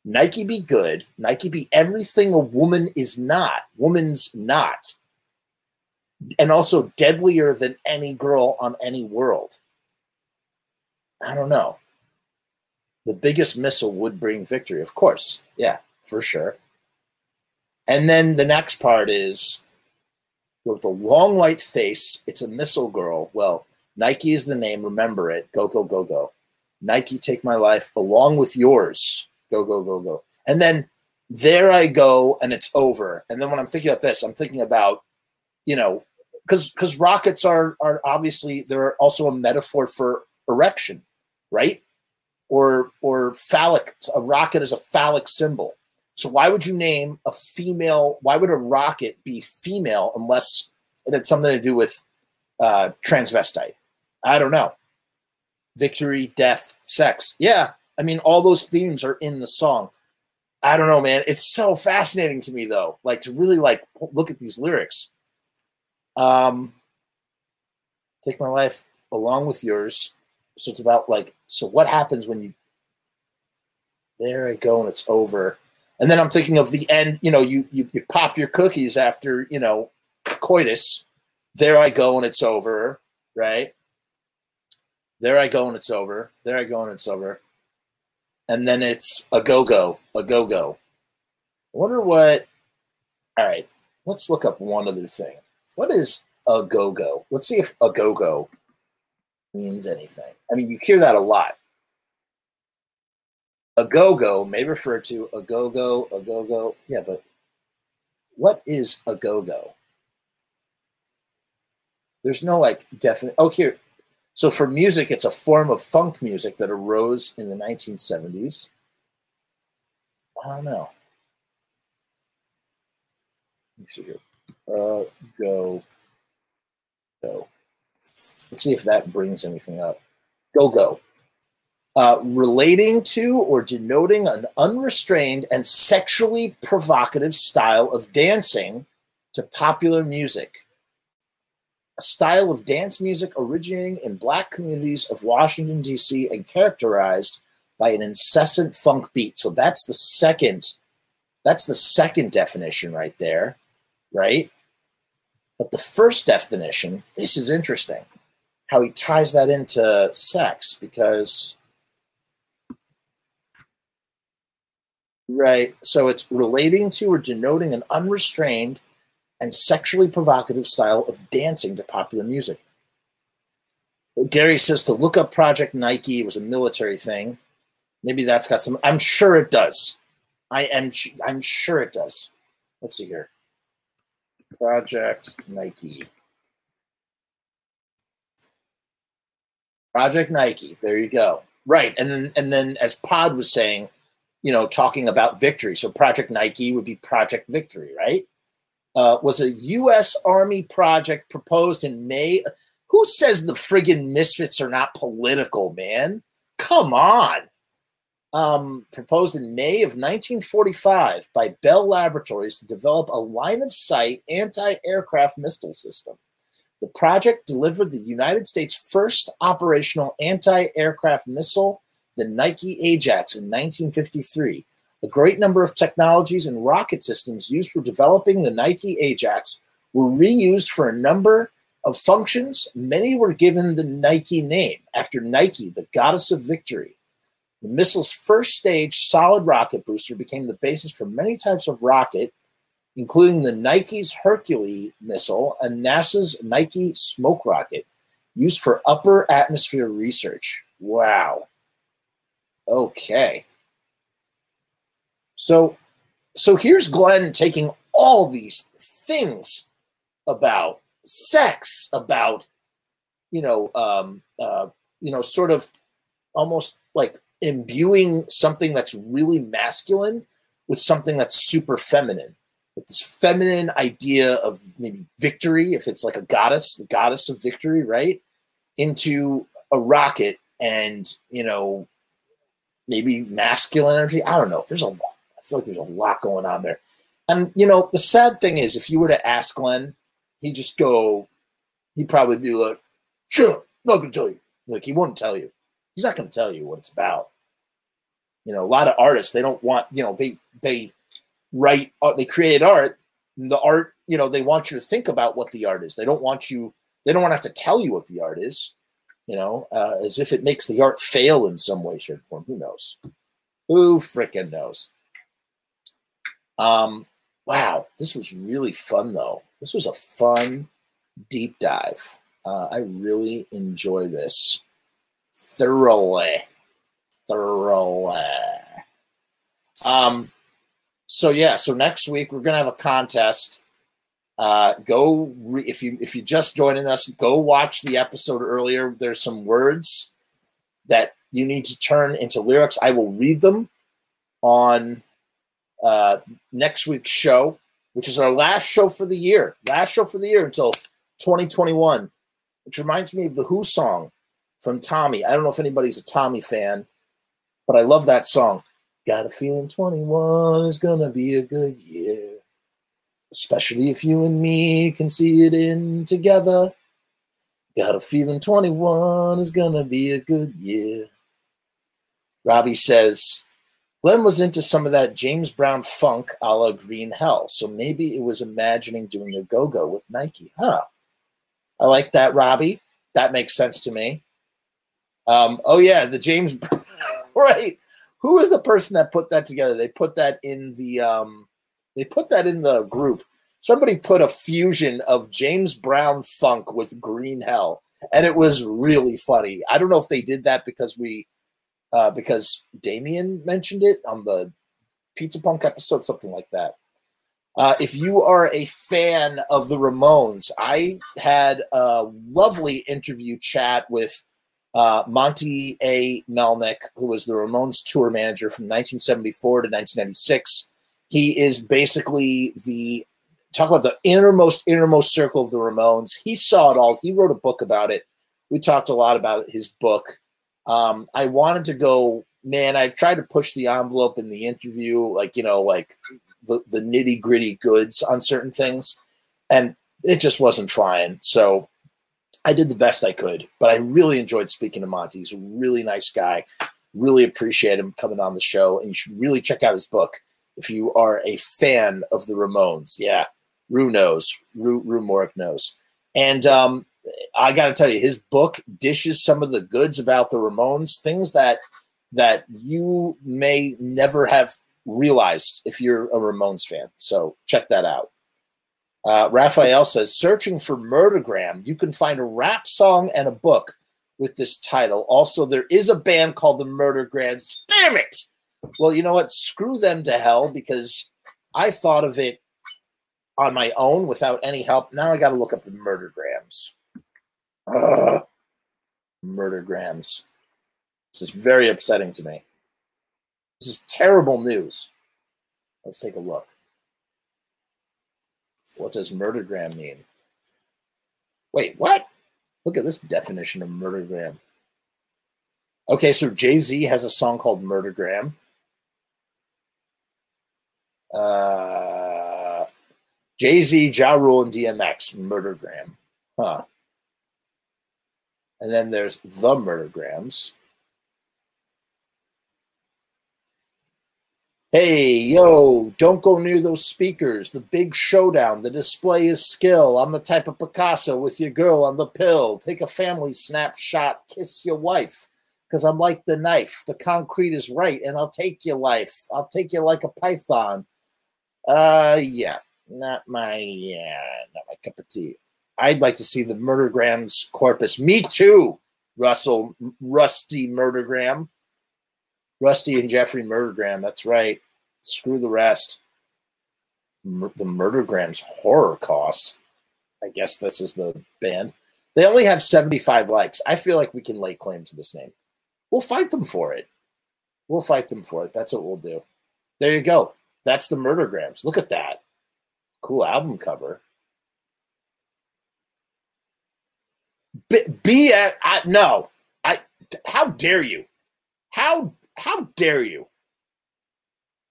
Nike be good. Nike be everything a woman is not. Woman's not. And also deadlier than any girl on any world. I don't know. The biggest missile would bring victory, of course. Yeah, for sure. And then the next part is, with a long white face, it's a missile girl. Well, Nike is the name. Remember it. Go, go, go, go. Nike, take my life along with yours. Go, go, go, go. And then there I go, and it's over. And then when I'm thinking about this, I'm thinking about, you know, because rockets are obviously, they're also a metaphor for erection, right? Or phallic. A rocket is a phallic symbol. So why would you name a female, why would a rocket be female unless it had something to do with transvestite? I don't know. Victory, death, sex. Yeah. I mean, all those themes are in the song. I don't know, man. It's so fascinating to me, though, like to really like look at these lyrics. Take my life along with yours. So it's about like, so what happens when you, there I go and it's over. And then I'm thinking of the end, you know, you pop your cookies after, you know, coitus. There I go and it's over, right? There I go and it's over. There I go and it's over. And then it's a go-go, a go-go. I wonder what, all right, let's look up one other thing. What is a go-go? Let's see if a go-go means anything. I mean, you hear that a lot. A go-go may refer to a go-go, a go-go. Yeah, but what is a go-go? There's no like definite, oh, here. So for music, it's a form of funk music that arose in the 1970s. I don't know. Let me see here. Go, go. Let's see if that brings anything up. Go, go. Relating to or denoting an unrestrained and sexually provocative style of dancing to popular music. A style of dance music originating in black communities of Washington, D.C. and characterized by an incessant funk beat. So that's the second definition right there, right? But the first definition, this is interesting, how he ties that into sex, because, right, so it's relating to or denoting an unrestrained and sexually provocative style of dancing to popular music. Gary says to look up Project Nike. It was a military thing. Maybe that's got some, I'm sure it does. I'm sure it does. Let's see here. Project Nike. Project Nike, there you go. Right, and then as Pod was saying, you know, talking about victory. So Project Nike would be Project Victory, right? Was a U.S. Army project proposed in May. Who says the friggin' Misfits are not political, man? Come on. Proposed in May of 1945 by Bell Laboratories to develop a line-of-sight anti-aircraft missile system. The project delivered the United States' first operational anti-aircraft missile, the Nike Ajax, in 1953. A great number of technologies and rocket systems used for developing the Nike Ajax were reused for a number of functions. Many were given the Nike name, after Nike, the goddess of victory. The missile's first stage solid rocket booster became the basis for many types of rocket, including the Nike's Hercules missile and NASA's Nike Smoke rocket, used for upper atmosphere research. Wow. Okay. So here's Glenn taking all these things about sex, about, you know, sort of almost like imbuing something that's really masculine with something that's super feminine, with this feminine idea of maybe victory, if it's like a goddess, the goddess of victory, right, into a rocket and, you know, maybe masculine energy. I don't know. There's a lot. I feel like there's a lot going on there. And, you know, the sad thing is, if you were to ask Glenn, he'd just go, he'd probably be like, sure, not going to tell you. Like, he won't tell you. He's not going to tell you what it's about. You know, a lot of artists, they don't want, you know, they write, they create art, and the art, you know, they want you to think about what the art is. They don't want you, they don't want to have to tell you what the art is, you know, as if it makes the art fail in some way, shape, or form. Who knows? Who frickin' knows? Wow, this was really fun, though. This was a fun deep dive. I really enjoy this thoroughly. So yeah, so next week we're gonna have a contest. If you just joining us, go watch the episode earlier. There's some words that you need to turn into lyrics. I will read them on next week's show, which is our last show for the year. Last show for the year until 2021, which reminds me of the Who song from Tommy. I don't know if anybody's a Tommy fan, but I love that song. Got a feeling 21 is gonna be a good year, especially if you and me can see it in together. Got a feeling 21 is gonna be a good year. Robbie says, Glenn was into some of that James Brown funk a la Green Hell, so maybe it was imagining doing a go-go with Nike. Huh. I like that, Robbie. That makes sense to me. Oh, yeah, the James Brown. Right. Who is the person that put that together? They put that in the group. Somebody put a fusion of James Brown funk with Green Hell, and it was really funny. I don't know if they did that because Damien mentioned it on the Pizza Punk episode, something like that. If you are a fan of the Ramones, I had a lovely interview chat with Monte A. Melnick, who was the Ramones tour manager from 1974 to 1996. He is basically the innermost circle of the Ramones. He saw it all. He wrote a book about it. We talked a lot about his book. I wanted to go, man, I tried to push the envelope in the interview, like, you know, like the nitty gritty goods on certain things, and it just wasn't flying. So I did the best I could, but I really enjoyed speaking to Monte. He's a really nice guy. Really appreciate him coming on the show, and you should really check out his book if you are a fan of the Ramones. Yeah, Rue knows. Rue Morrick knows. And, I got to tell you, his book dishes some of the goods about the Ramones, things that you may never have realized if you're a Ramones fan. So check that out. Raphael says, searching for Murdergram, you can find a rap song and a book with this title. Also, there is a band called the Murdergrams. Damn it! Well, you know what? Screw them to hell, because I thought of it on my own without any help. Now I got to look up the Murdergrams. Murdergrams. This is very upsetting to me. This is terrible news. Let's take a look. What does murdergram mean? Wait, what? Look at this definition of murdergram. Okay, so Jay-Z has a song called Murdergram. Jay-Z, Ja Rule, and DMX, Murdergram. Huh. And then there's the Murdergrams. Hey, yo, don't go near those speakers. The big showdown. The display is skill. I'm the type of Picasso with your girl on the pill. Take a family snapshot. Kiss your wife. Because I'm like the knife. The concrete is right, and I'll take your life. I'll take you like a python. Yeah. Not my cup of tea. I'd like to see the Murdergrams corpus. Me too, Russell. Rusty Murdergram. Rusty and Jeffrey Murdergram. That's right. Screw the rest. The Murdergrams horror costs. I guess this is the band. They only have 75 likes. I feel like we can lay claim to this name. We'll fight them for it. We'll fight them for it. That's what we'll do. There you go. That's the Murdergrams. Look at that. Cool album cover. How dare you? How dare you?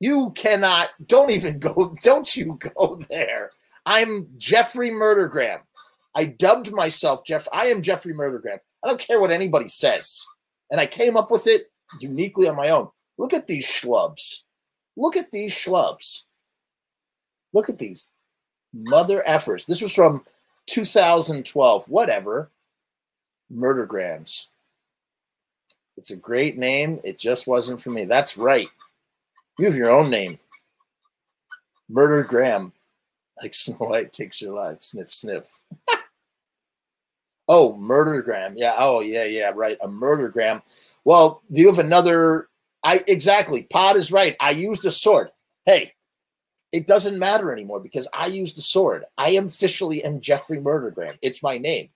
You cannot. Don't even go. Don't you go there. I'm Jeffrey Murdergram. I dubbed myself Jeff. I am Jeffrey Murdergram. I don't care what anybody says. And I came up with it uniquely on my own. Look at these schlubs. Look at these schlubs. Look at these mother effers. This was from 2012. Whatever. Murdergrams. It's a great name. It just wasn't for me. That's right. You have your own name. Murdergram. Like Snow White takes your life. Sniff, sniff. Oh, Murdergram. Yeah. Oh, yeah, yeah, right. A Murdergram. Well, do you have another? Exactly. Pod is right. I used a sword. Hey, it doesn't matter anymore because I used the sword. I officially am Jeffrey Murdergram. It's my name.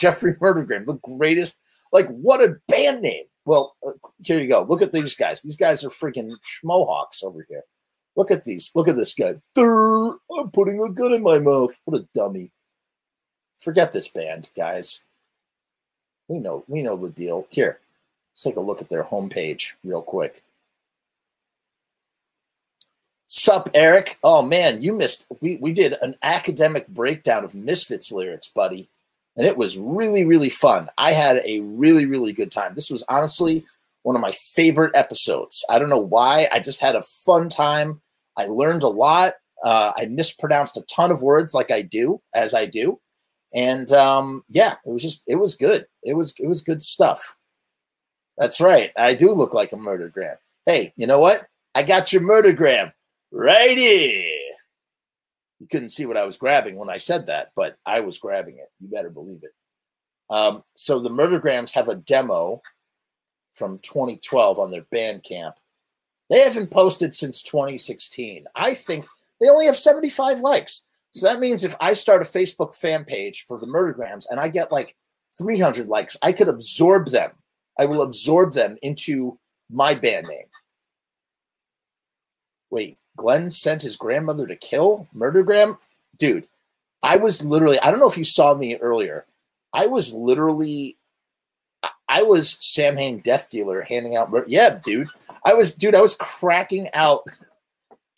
Jeffrey Murdergram. The greatest. Like, what a band name. Well, here you go. Look at these guys. These guys are freaking schmohawks over here. Look at these. Look at this guy. I'm putting a gun in my mouth. What a dummy. Forget this band, guys. We know the deal. Here, let's take a look at their homepage real quick. Sup, Eric? Oh, man, you missed. We did an academic breakdown of Misfits lyrics, buddy. And it was really, really fun. I had a really, really good time. This was honestly one of my favorite episodes. I don't know why. I just had a fun time. I learned a lot. I mispronounced a ton of words like I do, as I do. And yeah, it was good. It was good stuff. That's right. I do look like a murdergram. Hey, you know what? I got your murdergram right here. You couldn't see what I was grabbing when I said that, but I was grabbing it. You better believe it. So the Murdergrams have a demo from 2012 on their Bandcamp. They haven't posted since 2016. I think they only have 75 likes. So that means if I start a Facebook fan page for the Murdergrams and I get like 300 likes, I could absorb them. I will absorb them into my band name. Wait. Glenn sent his grandmother to kill? Murdergram? Dude, I was literally, I don't know if you saw me earlier. I was literally, I was Samhain Death Dealer handing out, yeah, dude. I was cracking out.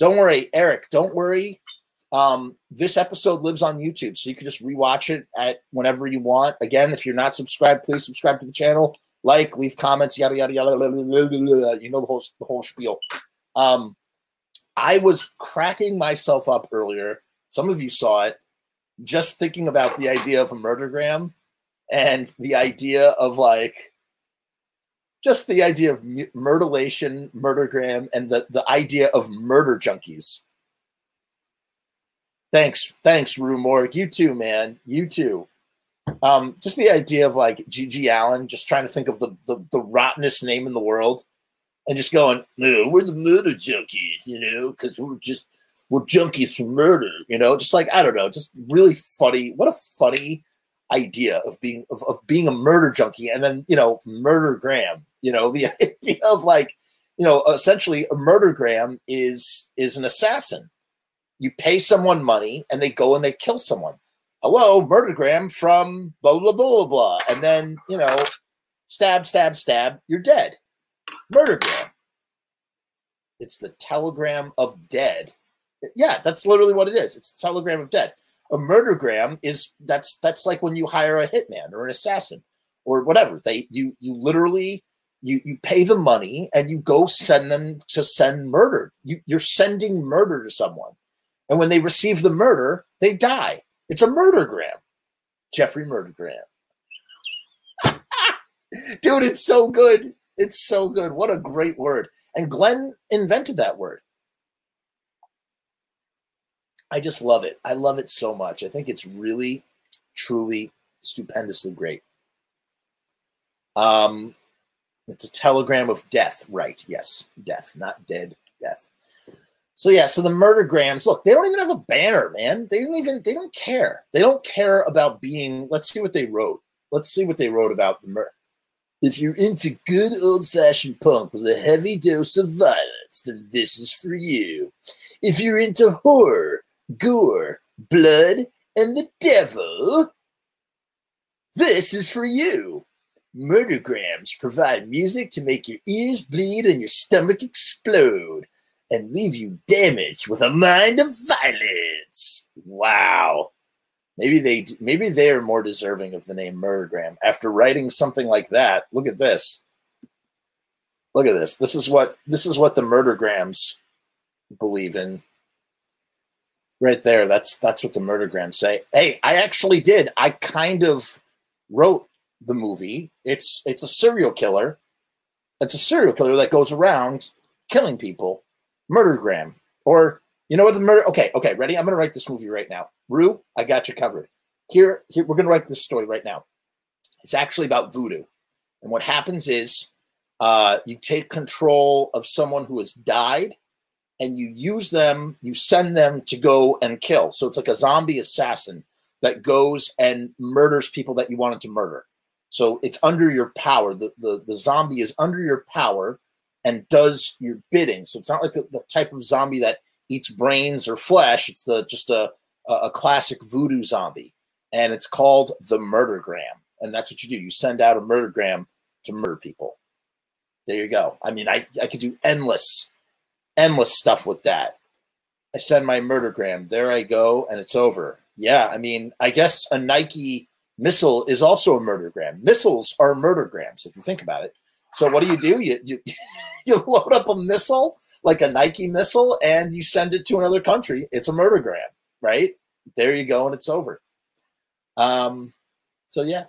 Don't worry, Eric, don't worry. This episode lives on YouTube, so you can just rewatch it at whenever you want. Again, if you're not subscribed, please subscribe to the channel. Like, leave comments, yada, yada, yada, you know, the whole spiel. I was cracking myself up earlier. Some of you saw it. Just thinking about the idea of a murdergram and the idea of like, just the idea of murderlation, murdergram, and the idea of murder junkies. Thanks, Rue Morgue. You too, man. You too. Just the idea of like Gigi Allen, just trying to think of the rottenest name in the world. And just going, no, we're the murder junkies, you know, because we're junkies for murder, you know, just like, I don't know, just really funny. What a funny idea of being a murder junkie. And then, you know, murdergram, you know, the idea of like, you know, essentially a murdergram is an assassin. You pay someone money and they go and they kill someone. Hello, murdergram from blah, blah, blah, blah, blah. And then, you know, stab, stab, stab, you're dead. Murdergram. It's the telegram of dead. Yeah, that's literally what it is. It's the telegram of dead. A murdergram is that's like when you hire a hitman or an assassin or whatever. You literally pay the money and you go send them to send murder. You're sending murder to someone, and when they receive the murder, they die. It's a murdergram. Jeffrey Murdergram. Dude, it's so good. It's so good. What a great word. And Glenn invented that word. I just love it. I love it so much. I think it's really, truly, stupendously great. It's a telegram of death, right? Yes, death, not dead, death. So yeah, so the Murdergrams, look, they don't even have a banner, man. They don't care. They don't care about being, let's see what they wrote. Let's see what they wrote about the murder. If you're into good old-fashioned punk with a heavy dose of violence, then this is for you. If you're into horror, gore, blood, and the devil, this is for you. Murdergrams provide music to make your ears bleed and your stomach explode and leave you damaged with a mind of violence. wow. Maybe they are more deserving of the name Murdergram. After writing something like that, look at this. Look at this. This is what the Murdergrams believe in. Right there. That's what the Murdergrams say. Hey, I actually did. I kind of wrote the movie. It's a serial killer. It's a serial killer that goes around killing people. Murdergram. Or you know what the murder? Okay, ready? I'm gonna write this movie right now. Rue, I got you covered. Here we're gonna write this story right now. It's actually about voodoo. And what happens is you take control of someone who has died, and you use them, you send them to go and kill. So it's like a zombie assassin that goes and murders people that you wanted to murder. So it's under your power. The zombie is under your power and does your bidding. So it's not like the type of zombie that eats brains or flesh. It's just a classic voodoo zombie. And it's called the Murdergram. And that's what you do. You send out a Murdergram to murder people. There you go. I mean, I could do endless stuff with that. I send my Murdergram. There I go, and it's over. Yeah, I mean, I guess a Nike missile is also a Murdergram. Missiles are Murdergrams, if you think about it. So what do? You load up a missile, like a Nike missile, and you send it to another country. It's a Murdergram, right? There you go, and it's over. So yeah.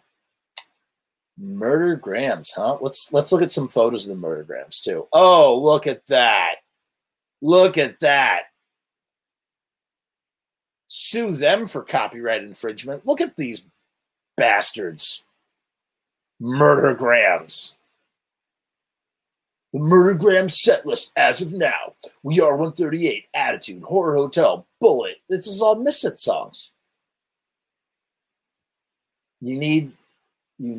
Murdergrams, huh? Let's look at some photos of the Murdergrams, too. Oh, look at that. Look at that. Sue them for copyright infringement. Look at these bastards. Murdergrams. The Murdergram set list as of now. We Are 138, Attitude, Horror Hotel, Bullet. This is all Misfit songs. You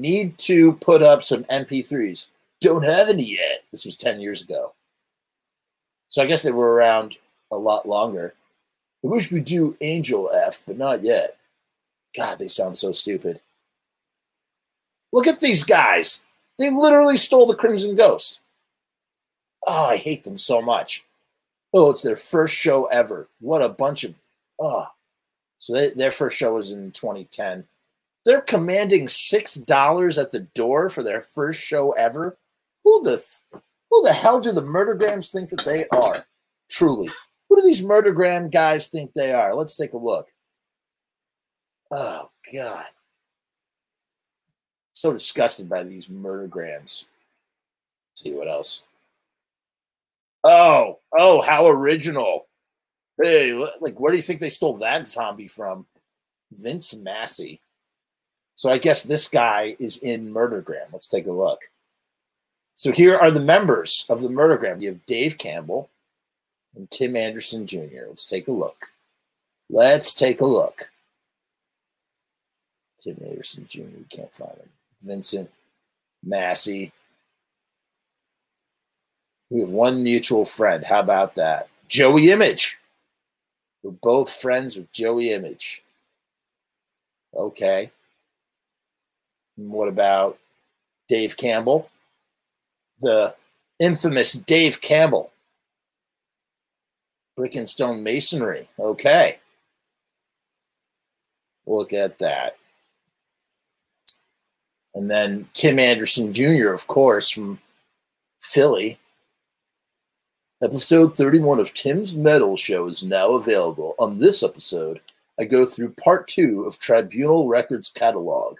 need to put up some MP3s. Don't have any yet. This was 10 years ago. So I guess they were around a lot longer. I wish we do Angel F, but not yet. God, they sound so stupid. Look at these guys. They literally stole the Crimson Ghost. Oh, I hate them so much. Oh, it's their first show ever. What a bunch of... Oh. So their first show was in 2010. They're commanding $6 at the door for their first show ever? Who the hell do the Murdergrams think that they are? Truly. Who do these Murdergram guys think they are? Let's take a look. Oh, God. So disgusted by these Murdergrams. Let's see what else. Oh, how original. Hey, like, where do you think they stole that zombie from? Vince Massey. So I guess this guy is in Murdergram. Let's take a look. So here are the members of the Murdergram. You have Dave Campbell and Tim Anderson Jr. Let's take a look. Tim Anderson Jr., we can't find him. Vincent Massey. We have one mutual friend. How about that? Joey Image. We're both friends with Joey Image. Okay. And what about Dave Campbell? The infamous Dave Campbell. Brick and Stone Masonry. Okay. Look at that. And then Tim Anderson Jr., of course, from Philly. Episode 31 of Tim's Metal Show is now available. On this episode, I go through part 2 of Tribunal Records catalog.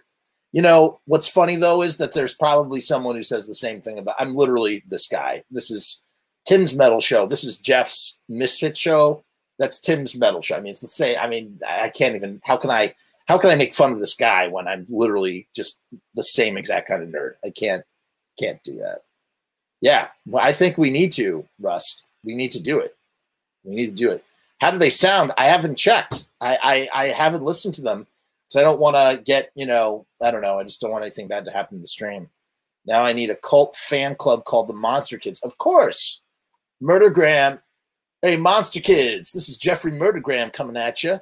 You know, what's funny, though, is that there's probably someone who says the same thing about, I'm literally this guy. This is Tim's Metal Show. This is Jeff's Misfit Show. That's Tim's Metal Show. I mean, it's the same. I mean, I can't even, how can I make fun of this guy when I'm literally just the same exact kind of nerd? I can't do that. Yeah, well, I think we need to, Rust. We need to do it. How do they sound? I haven't checked. I haven't listened to them because I don't want to get, you know, I don't know. I just don't want anything bad to happen to the stream. Now I need a cult fan club called the Monster Kids. Of course. Murdergram. Hey, Monster Kids. This is Jeffrey Murdergram coming at you.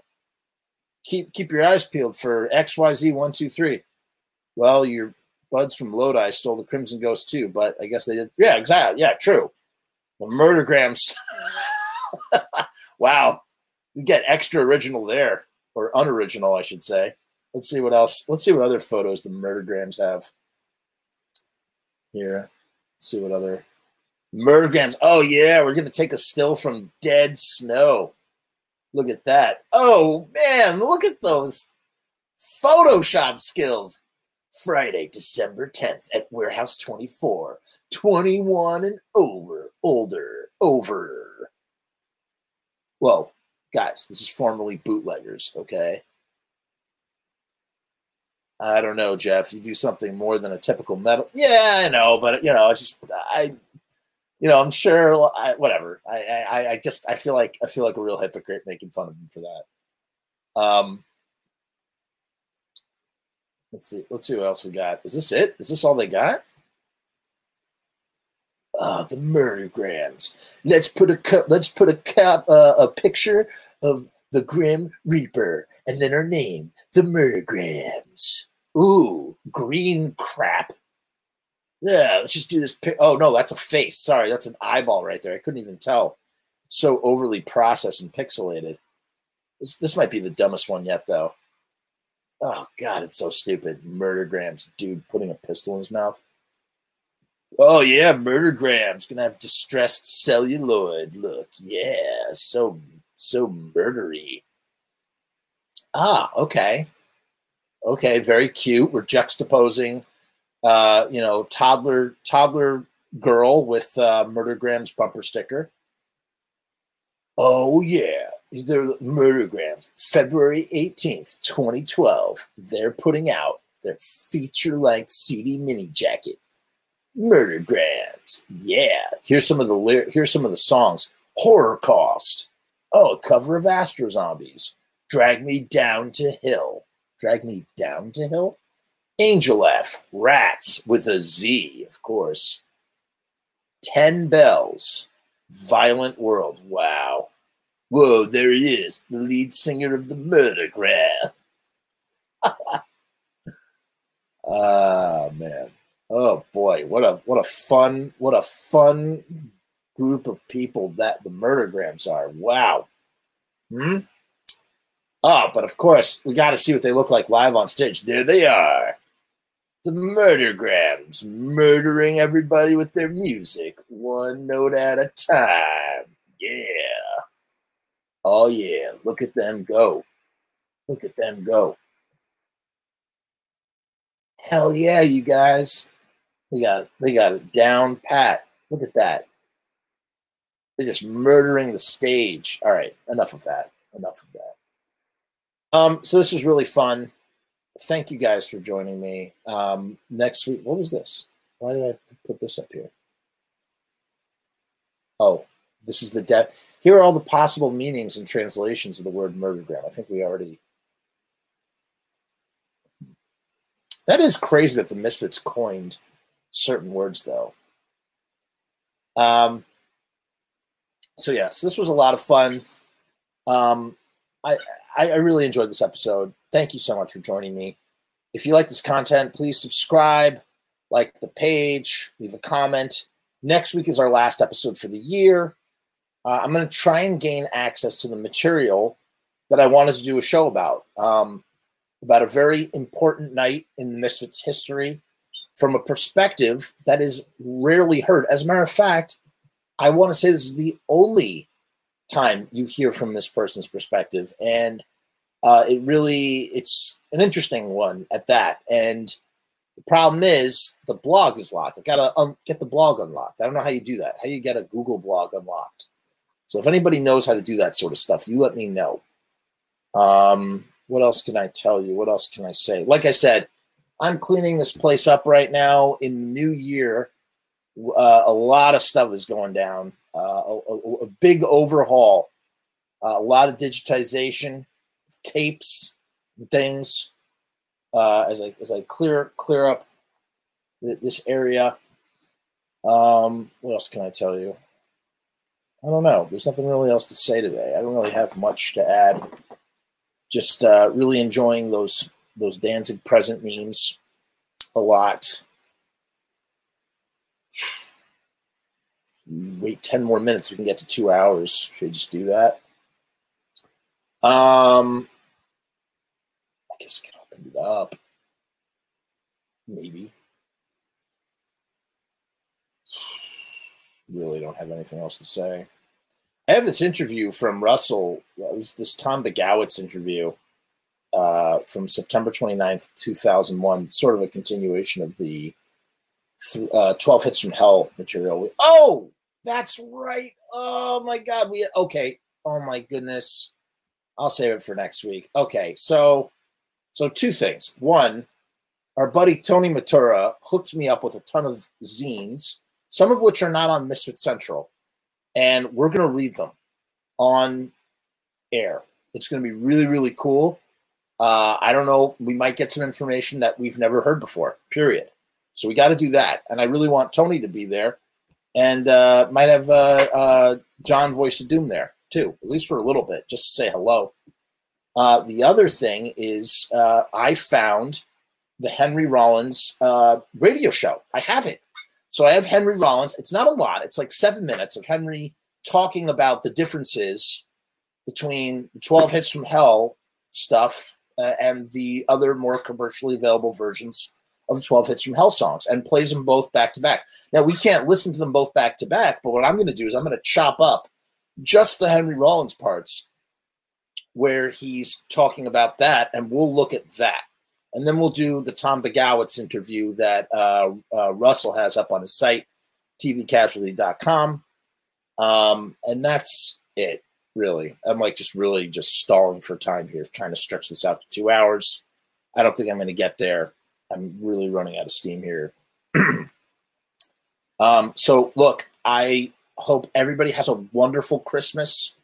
Keep your eyes peeled for XYZ123. Well, you're... Buds from Lodi stole the Crimson Ghost too, but I guess they did. Yeah, exactly. Yeah, true. The Murdergrams. Wow. You get extra original there. or unoriginal, I should say. Let's see what else. Let's see what other photos the Murdergrams have here. Let's see what other Murdergrams. Oh yeah, we're gonna take a still from Dead Snow. Look at that. Oh man, look at those Photoshop skills. Friday, December 10th at Warehouse 24. 21 and over, older, over. Whoa, guys, this is formerly Bootleggers, okay? I don't know, Jeff. You do something more than a typical metal. Yeah, I know, but you know, I'm sure. Whatever. I feel like a real hypocrite making fun of him for that. Let's see what else we got. Is this it? Is this all they got? The Murdergrams. Let's put a picture of the Grim Reaper, and then her name, the Murdergrams. Ooh, green crap. Yeah, let's just do this. Oh, no, that's a face. Sorry, that's an eyeball right there. I couldn't even tell. It's so overly processed and pixelated. This might be the dumbest one yet, though. Oh, God, it's so stupid. Murdergrams, dude, putting a pistol in his mouth. Oh, yeah, Murdergrams. Gonna have distressed celluloid. Look, yeah, so murdery. Ah, okay. Okay, very cute. We're juxtaposing, toddler girl with Murdergrams bumper sticker. Oh, yeah. They're Murdergrams. February 18th, 2012. They're putting out their feature-length CD mini jacket. Murdergrams. Yeah. Here's some of the songs. Horrorcost. Oh, a cover of Astro Zombies. Drag Me Down to Hill. Drag Me Down to Hill? Angel F. Rats with a Z, of course. 10 Bells. Violent World. Wow. Whoa, there he is. The lead singer of the Murdergram. Ah, man. Oh boy, what a fun group of people that the Murdergrams are. Wow. Oh, but of course, we got to see what they look like live on stage. There they are. The Murdergrams, murdering everybody with their music, one note at a time. Yeah. Oh, yeah. Look at them go. Look at them go. Hell yeah, you guys. They got it down pat. Look at that. They're just murdering the stage. All right, enough of that. So this was really fun. Thank you guys for joining me. Next week, what was this? Why did I put this up here? Oh, this is the death. Here are all the possible meanings and translations of the word murdergram. I think we already. That is crazy that the Misfits coined certain words, though. So yeah, so this was a lot of fun. I really enjoyed this episode. Thank you so much for joining me. If you like this content, please subscribe, like the page, leave a comment. Next week is our last episode for the year. I'm going to try and gain access to the material that I wanted to do a show about a very important night in the Misfits history from a perspective that is rarely heard. As a matter of fact, I want to say this is the only time you hear from this person's perspective. And it's an interesting one at that. And the problem is the blog is locked. I've got to get the blog unlocked. I don't know how you do that, how you get a Google blog unlocked. So if anybody knows how to do that sort of stuff, you let me know. What else can I tell you? What else can I say? Like I said, I'm cleaning this place up right now. In the new year, a lot of stuff is going down. A big overhaul, a lot of digitization, tapes, and things. As I clear up this area. What else can I tell you? I don't know. There's nothing really else to say today. I don't really have much to add. Just really enjoying those Danzig present memes a lot. Wait 10 more minutes, we can get to 2 hours. Should I just do that? guess we can open it up. Maybe. Really don't have anything else to say. I have this interview from Russell. It was this Tom Begowitz interview from September 29th, 2001, sort of a continuation of the 12 Hits from Hell material. Oh, that's right. Oh, my God. Okay. Oh, my goodness. I'll save it for next week. Okay, so two things. One, our buddy Tony Matura hooked me up with a ton of zines, some of which are not on Misfit Central, and we're going to read them on air. It's going to be really, really cool. I don't know. We might get some information that we've never heard before, period. So we got to do that, and I really want Tony to be there, and might have John Voice of Doom there too, at least for a little bit, just to say hello. The other thing is I found the Henry Rollins radio show. I have it. So I have Henry Rollins. It's not a lot. It's like 7 minutes of Henry talking about the differences between the 12 Hits from Hell stuff and the other more commercially available versions of 12 Hits from Hell songs, and plays them both back to back. Now, we can't listen to them both back to back, but what I'm going to do is I'm going to chop up just the Henry Rollins parts where he's talking about that, and we'll look at that. And then we'll do the Tom Begowitz interview that Russell has up on his site, tvcasualty.com. And that's it, really. I'm like just stalling for time here, trying to stretch this out to 2 hours. I don't think I'm going to get there. I'm really running out of steam here. So, look, I hope everybody has a wonderful Christmas.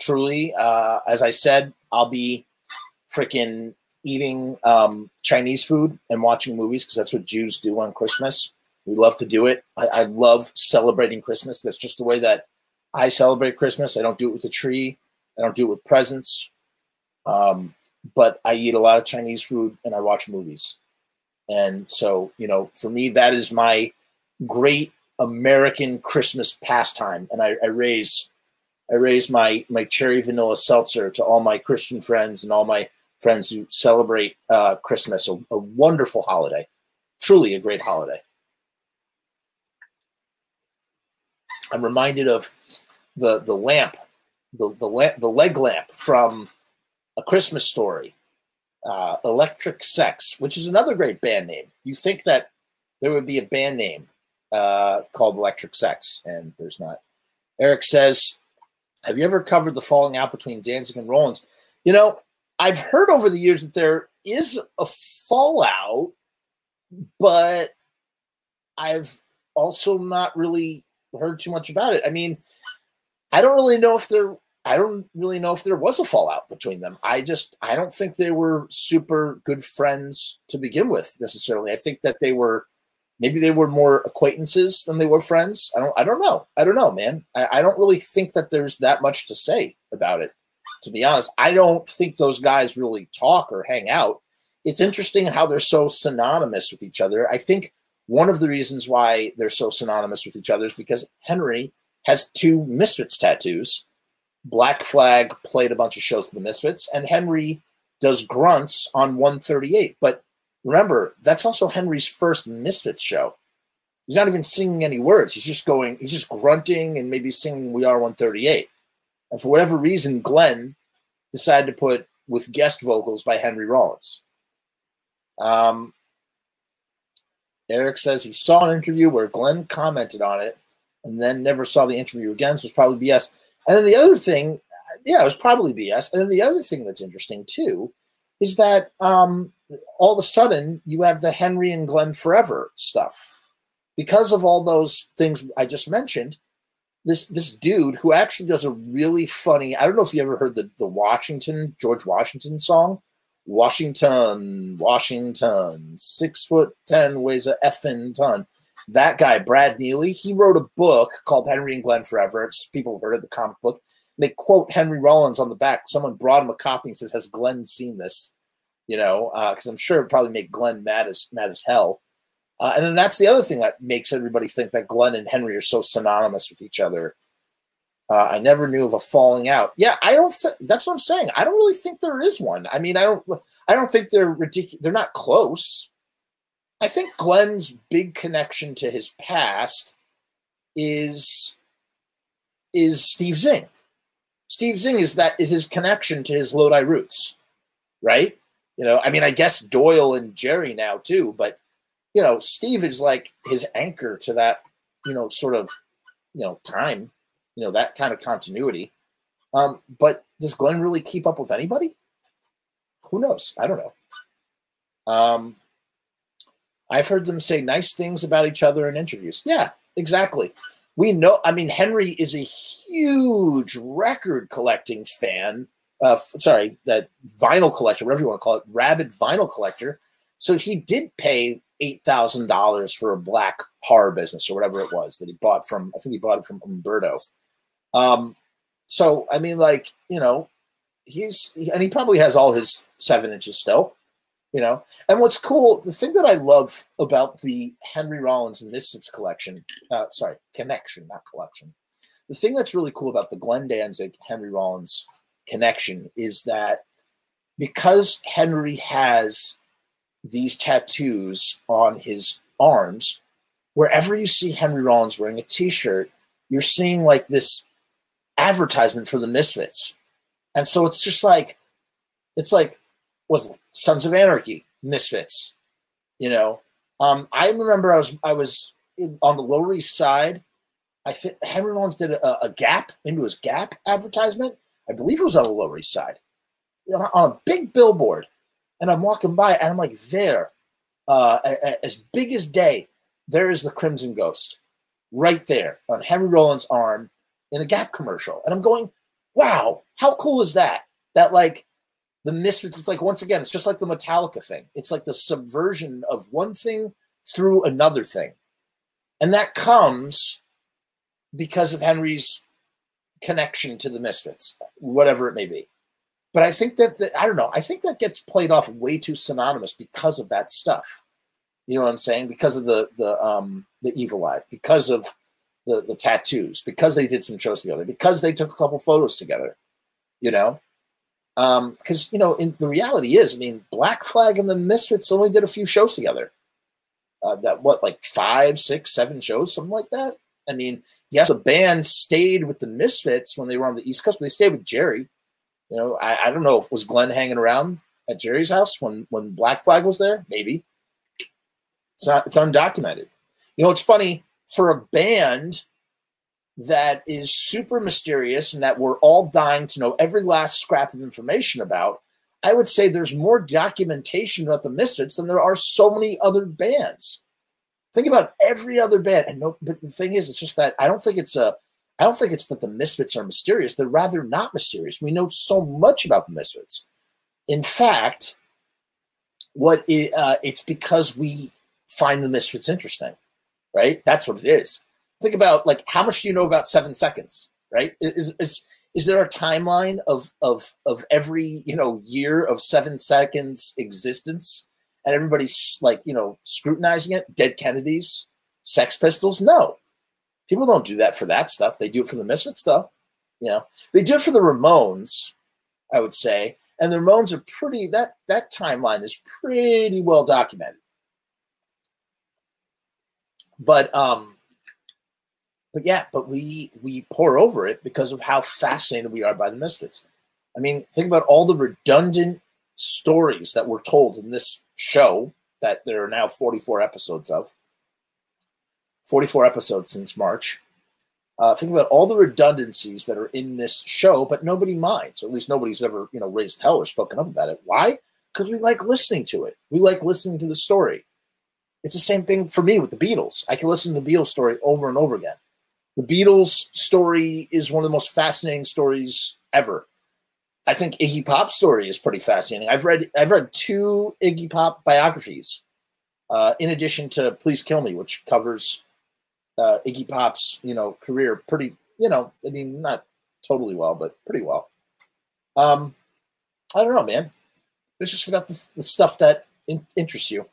Truly, as I said, I'll be freaking eating Chinese food and watching movies because that's what Jews do on Christmas. We love to do it. I love celebrating Christmas. That's just the way that I celebrate Christmas. I don't do it with a tree. I don't do it with presents. But I eat a lot of Chinese food and I watch movies. And so, you know, for me, that is my great American Christmas pastime, and I raise my cherry vanilla seltzer to all my Christian friends and all my friends who celebrate Christmas, a wonderful holiday, truly a great holiday. I'm reminded of the lamp, the leg lamp from A Christmas Story, Electric Sex, which is another great band name. You think that there would be a band name called Electric Sex, and there's not. Eric says, have you ever covered the falling out between Danzig and Rollins? You know, I've heard over the years that there is a fallout, but I've also not really heard too much about it. I mean, I don't really know if there was a fallout between them. I don't think they were super good friends to begin with necessarily. I think that maybe they were more acquaintances than they were friends. I don't know. I don't know, man. I don't really think that there's that much to say about it, to be honest. I don't think those guys really talk or hang out. It's interesting how they're so synonymous with each other. I think one of the reasons why they're so synonymous with each other is because Henry has two Misfits tattoos. Black Flag played a bunch of shows with the Misfits, and Henry does grunts on 138, but remember, that's also Henry's first Misfits show. He's not even singing any words. He's just grunting and maybe singing We Are 138. And for whatever reason, Glenn decided to put with guest vocals by Henry Rollins. Eric says he saw an interview where Glenn commented on it and then never saw the interview again, so it's probably BS. And then the other thing, yeah, it was probably BS. And then the other thing that's interesting, too, is that all of a sudden you have the Henry and Glenn forever stuff. Because of all those things I just mentioned, this dude who actually does a really funny, I don't know if you ever heard the George Washington song, Washington, Washington, 6'10", weighs a effing ton. That guy, Brad Neely, he wrote a book called Henry and Glenn Forever. People have heard of the comic book. They quote Henry Rollins on the back. Someone brought him a copy and says, has Glenn seen this? You know, because I'm sure it would probably make Glenn mad as hell. And then that's the other thing that makes everybody think that Glenn and Henry are so synonymous with each other. I never knew of a falling out. Yeah, I don't. That's what I'm saying. I don't really think there is one. I mean, I don't think they're ridiculous. They're not close. I think Glenn's big connection to his past is Steve Zing. Steve Zing is his connection to his Lodi roots, right? You know, I mean, I guess Doyle and Jerry now too, but you know, Steve is like his anchor to that, you know, sort of, you know, time, you know, that kind of continuity. But does Glenn really keep up with anybody? Who knows? I don't know. I've heard them say nice things about each other in interviews. Yeah, exactly. We know, I mean, Henry is a huge record collecting fan. Sorry, that vinyl collector, whatever you want to call it, rabid vinyl collector. So he did pay $8,000 for a black horror business or whatever it was that he bought from, I think he bought it from Umberto. So, I mean, like, you know, and he probably has all his 7 inches still, you know. And what's cool, the thing that I love about the Henry Rollins Misfits connection, the thing that's really cool about the Glenn Danzig Henry Rollins connection is that because Henry has these tattoos on his arms, wherever you see Henry Rollins wearing a t-shirt, you're seeing like this advertisement for the Misfits. And so it's just like, Sons of Anarchy, Misfits, you know? I remember I was on the Lower East Side. I think Henry Rollins did a Gap, maybe it was Gap advertisement. I believe it was on the Lower East Side, you know, on a big billboard. And I'm walking by and I'm like, there, as big as day, there is the Crimson Ghost right there on Henry Rollins' arm in a Gap commercial. And I'm going, wow, how cool is that? That like the Misfits, it's like, once again, it's just like the Metallica thing. It's like the subversion of one thing through another thing. And that comes because of Henry's connection to the Misfits, whatever it may be. But I think that, I don't know, I think that gets played off way too synonymous because of that stuff. You know what I'm saying? Because of the Evil Eye, because of the tattoos, because they did some shows together, because they took a couple photos together, you know? Because, you know, the reality is, I mean, Black Flag and the Misfits only did a few shows together. Like 5, 6, 7 shows, something like that? I mean, yes, the band stayed with the Misfits when they were on the East Coast, but they stayed with Jerry. You know, I don't know if was Glenn hanging around at Jerry's house when Black Flag was there. Maybe it's undocumented. You know, it's funny for a band that is super mysterious and that we're all dying to know every last scrap of information about. I would say there's more documentation about the Misfits than there are so many other bands. Think about every other band, and no. But the thing is, it's just that I don't think it's that the Misfits are mysterious. They're rather not mysterious. We know so much about the Misfits. In fact, it's because we find the Misfits interesting, right? That's what it is. Think about, like, how much do you know about 7 Seconds, right? Is there a timeline of every, you know, year of 7 Seconds existence and everybody's, like, you know, scrutinizing it? Dead Kennedys, Sex Pistols? No. People don't do that for that stuff. They do it for the Misfits, though. You know, they do it for the Ramones, I would say. And the Ramones are pretty. That timeline is pretty well documented. But yeah, but we pore over it because of how fascinated we are by the Misfits. I mean, think about all the redundant stories that were told in this show that there are now 44 episodes of. 44 episodes since March. Think about all the redundancies that are in this show, but nobody minds, or at least nobody's ever, you know, raised hell or spoken up about it. Why? Because we like listening to it. We like listening to the story. It's the same thing for me with the Beatles. I can listen to the Beatles story over and over again. The Beatles story is one of the most fascinating stories ever. I think Iggy Pop's story is pretty fascinating. I've read 2 Iggy Pop biographies, in addition to Please Kill Me, which covers Iggy Pop's, you know, career pretty, you know, I mean, not totally well, but pretty well. I don't know, man. It's just about the stuff that interests you.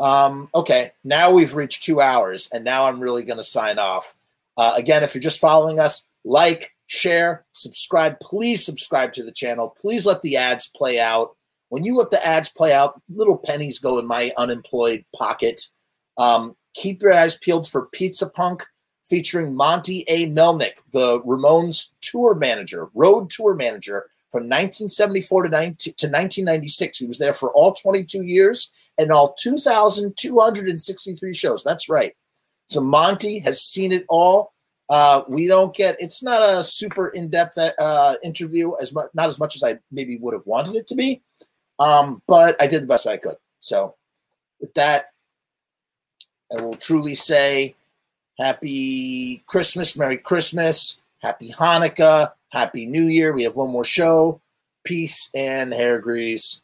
Okay, now we've reached 2 hours, and now I'm really going to sign off. Again, if you're just following us, like, share, subscribe. Please subscribe to the channel. Please let the ads play out. When you let the ads play out, little pennies go in my unemployed pocket. Keep your eyes peeled for Pizza Punk featuring Monte A. Melnick, the Ramones tour manager, road tour manager from 1974 to 1996. He was there for all 22 years and all 2,263 shows. That's right. So Monte has seen it all. We don't get, it's not a super in-depth interview, not as much as I maybe would have wanted it to be. But I did the best I could. So with that, I will truly say happy Christmas, Merry Christmas, happy Hanukkah, happy New Year. We have one more show. Peace and hair grease.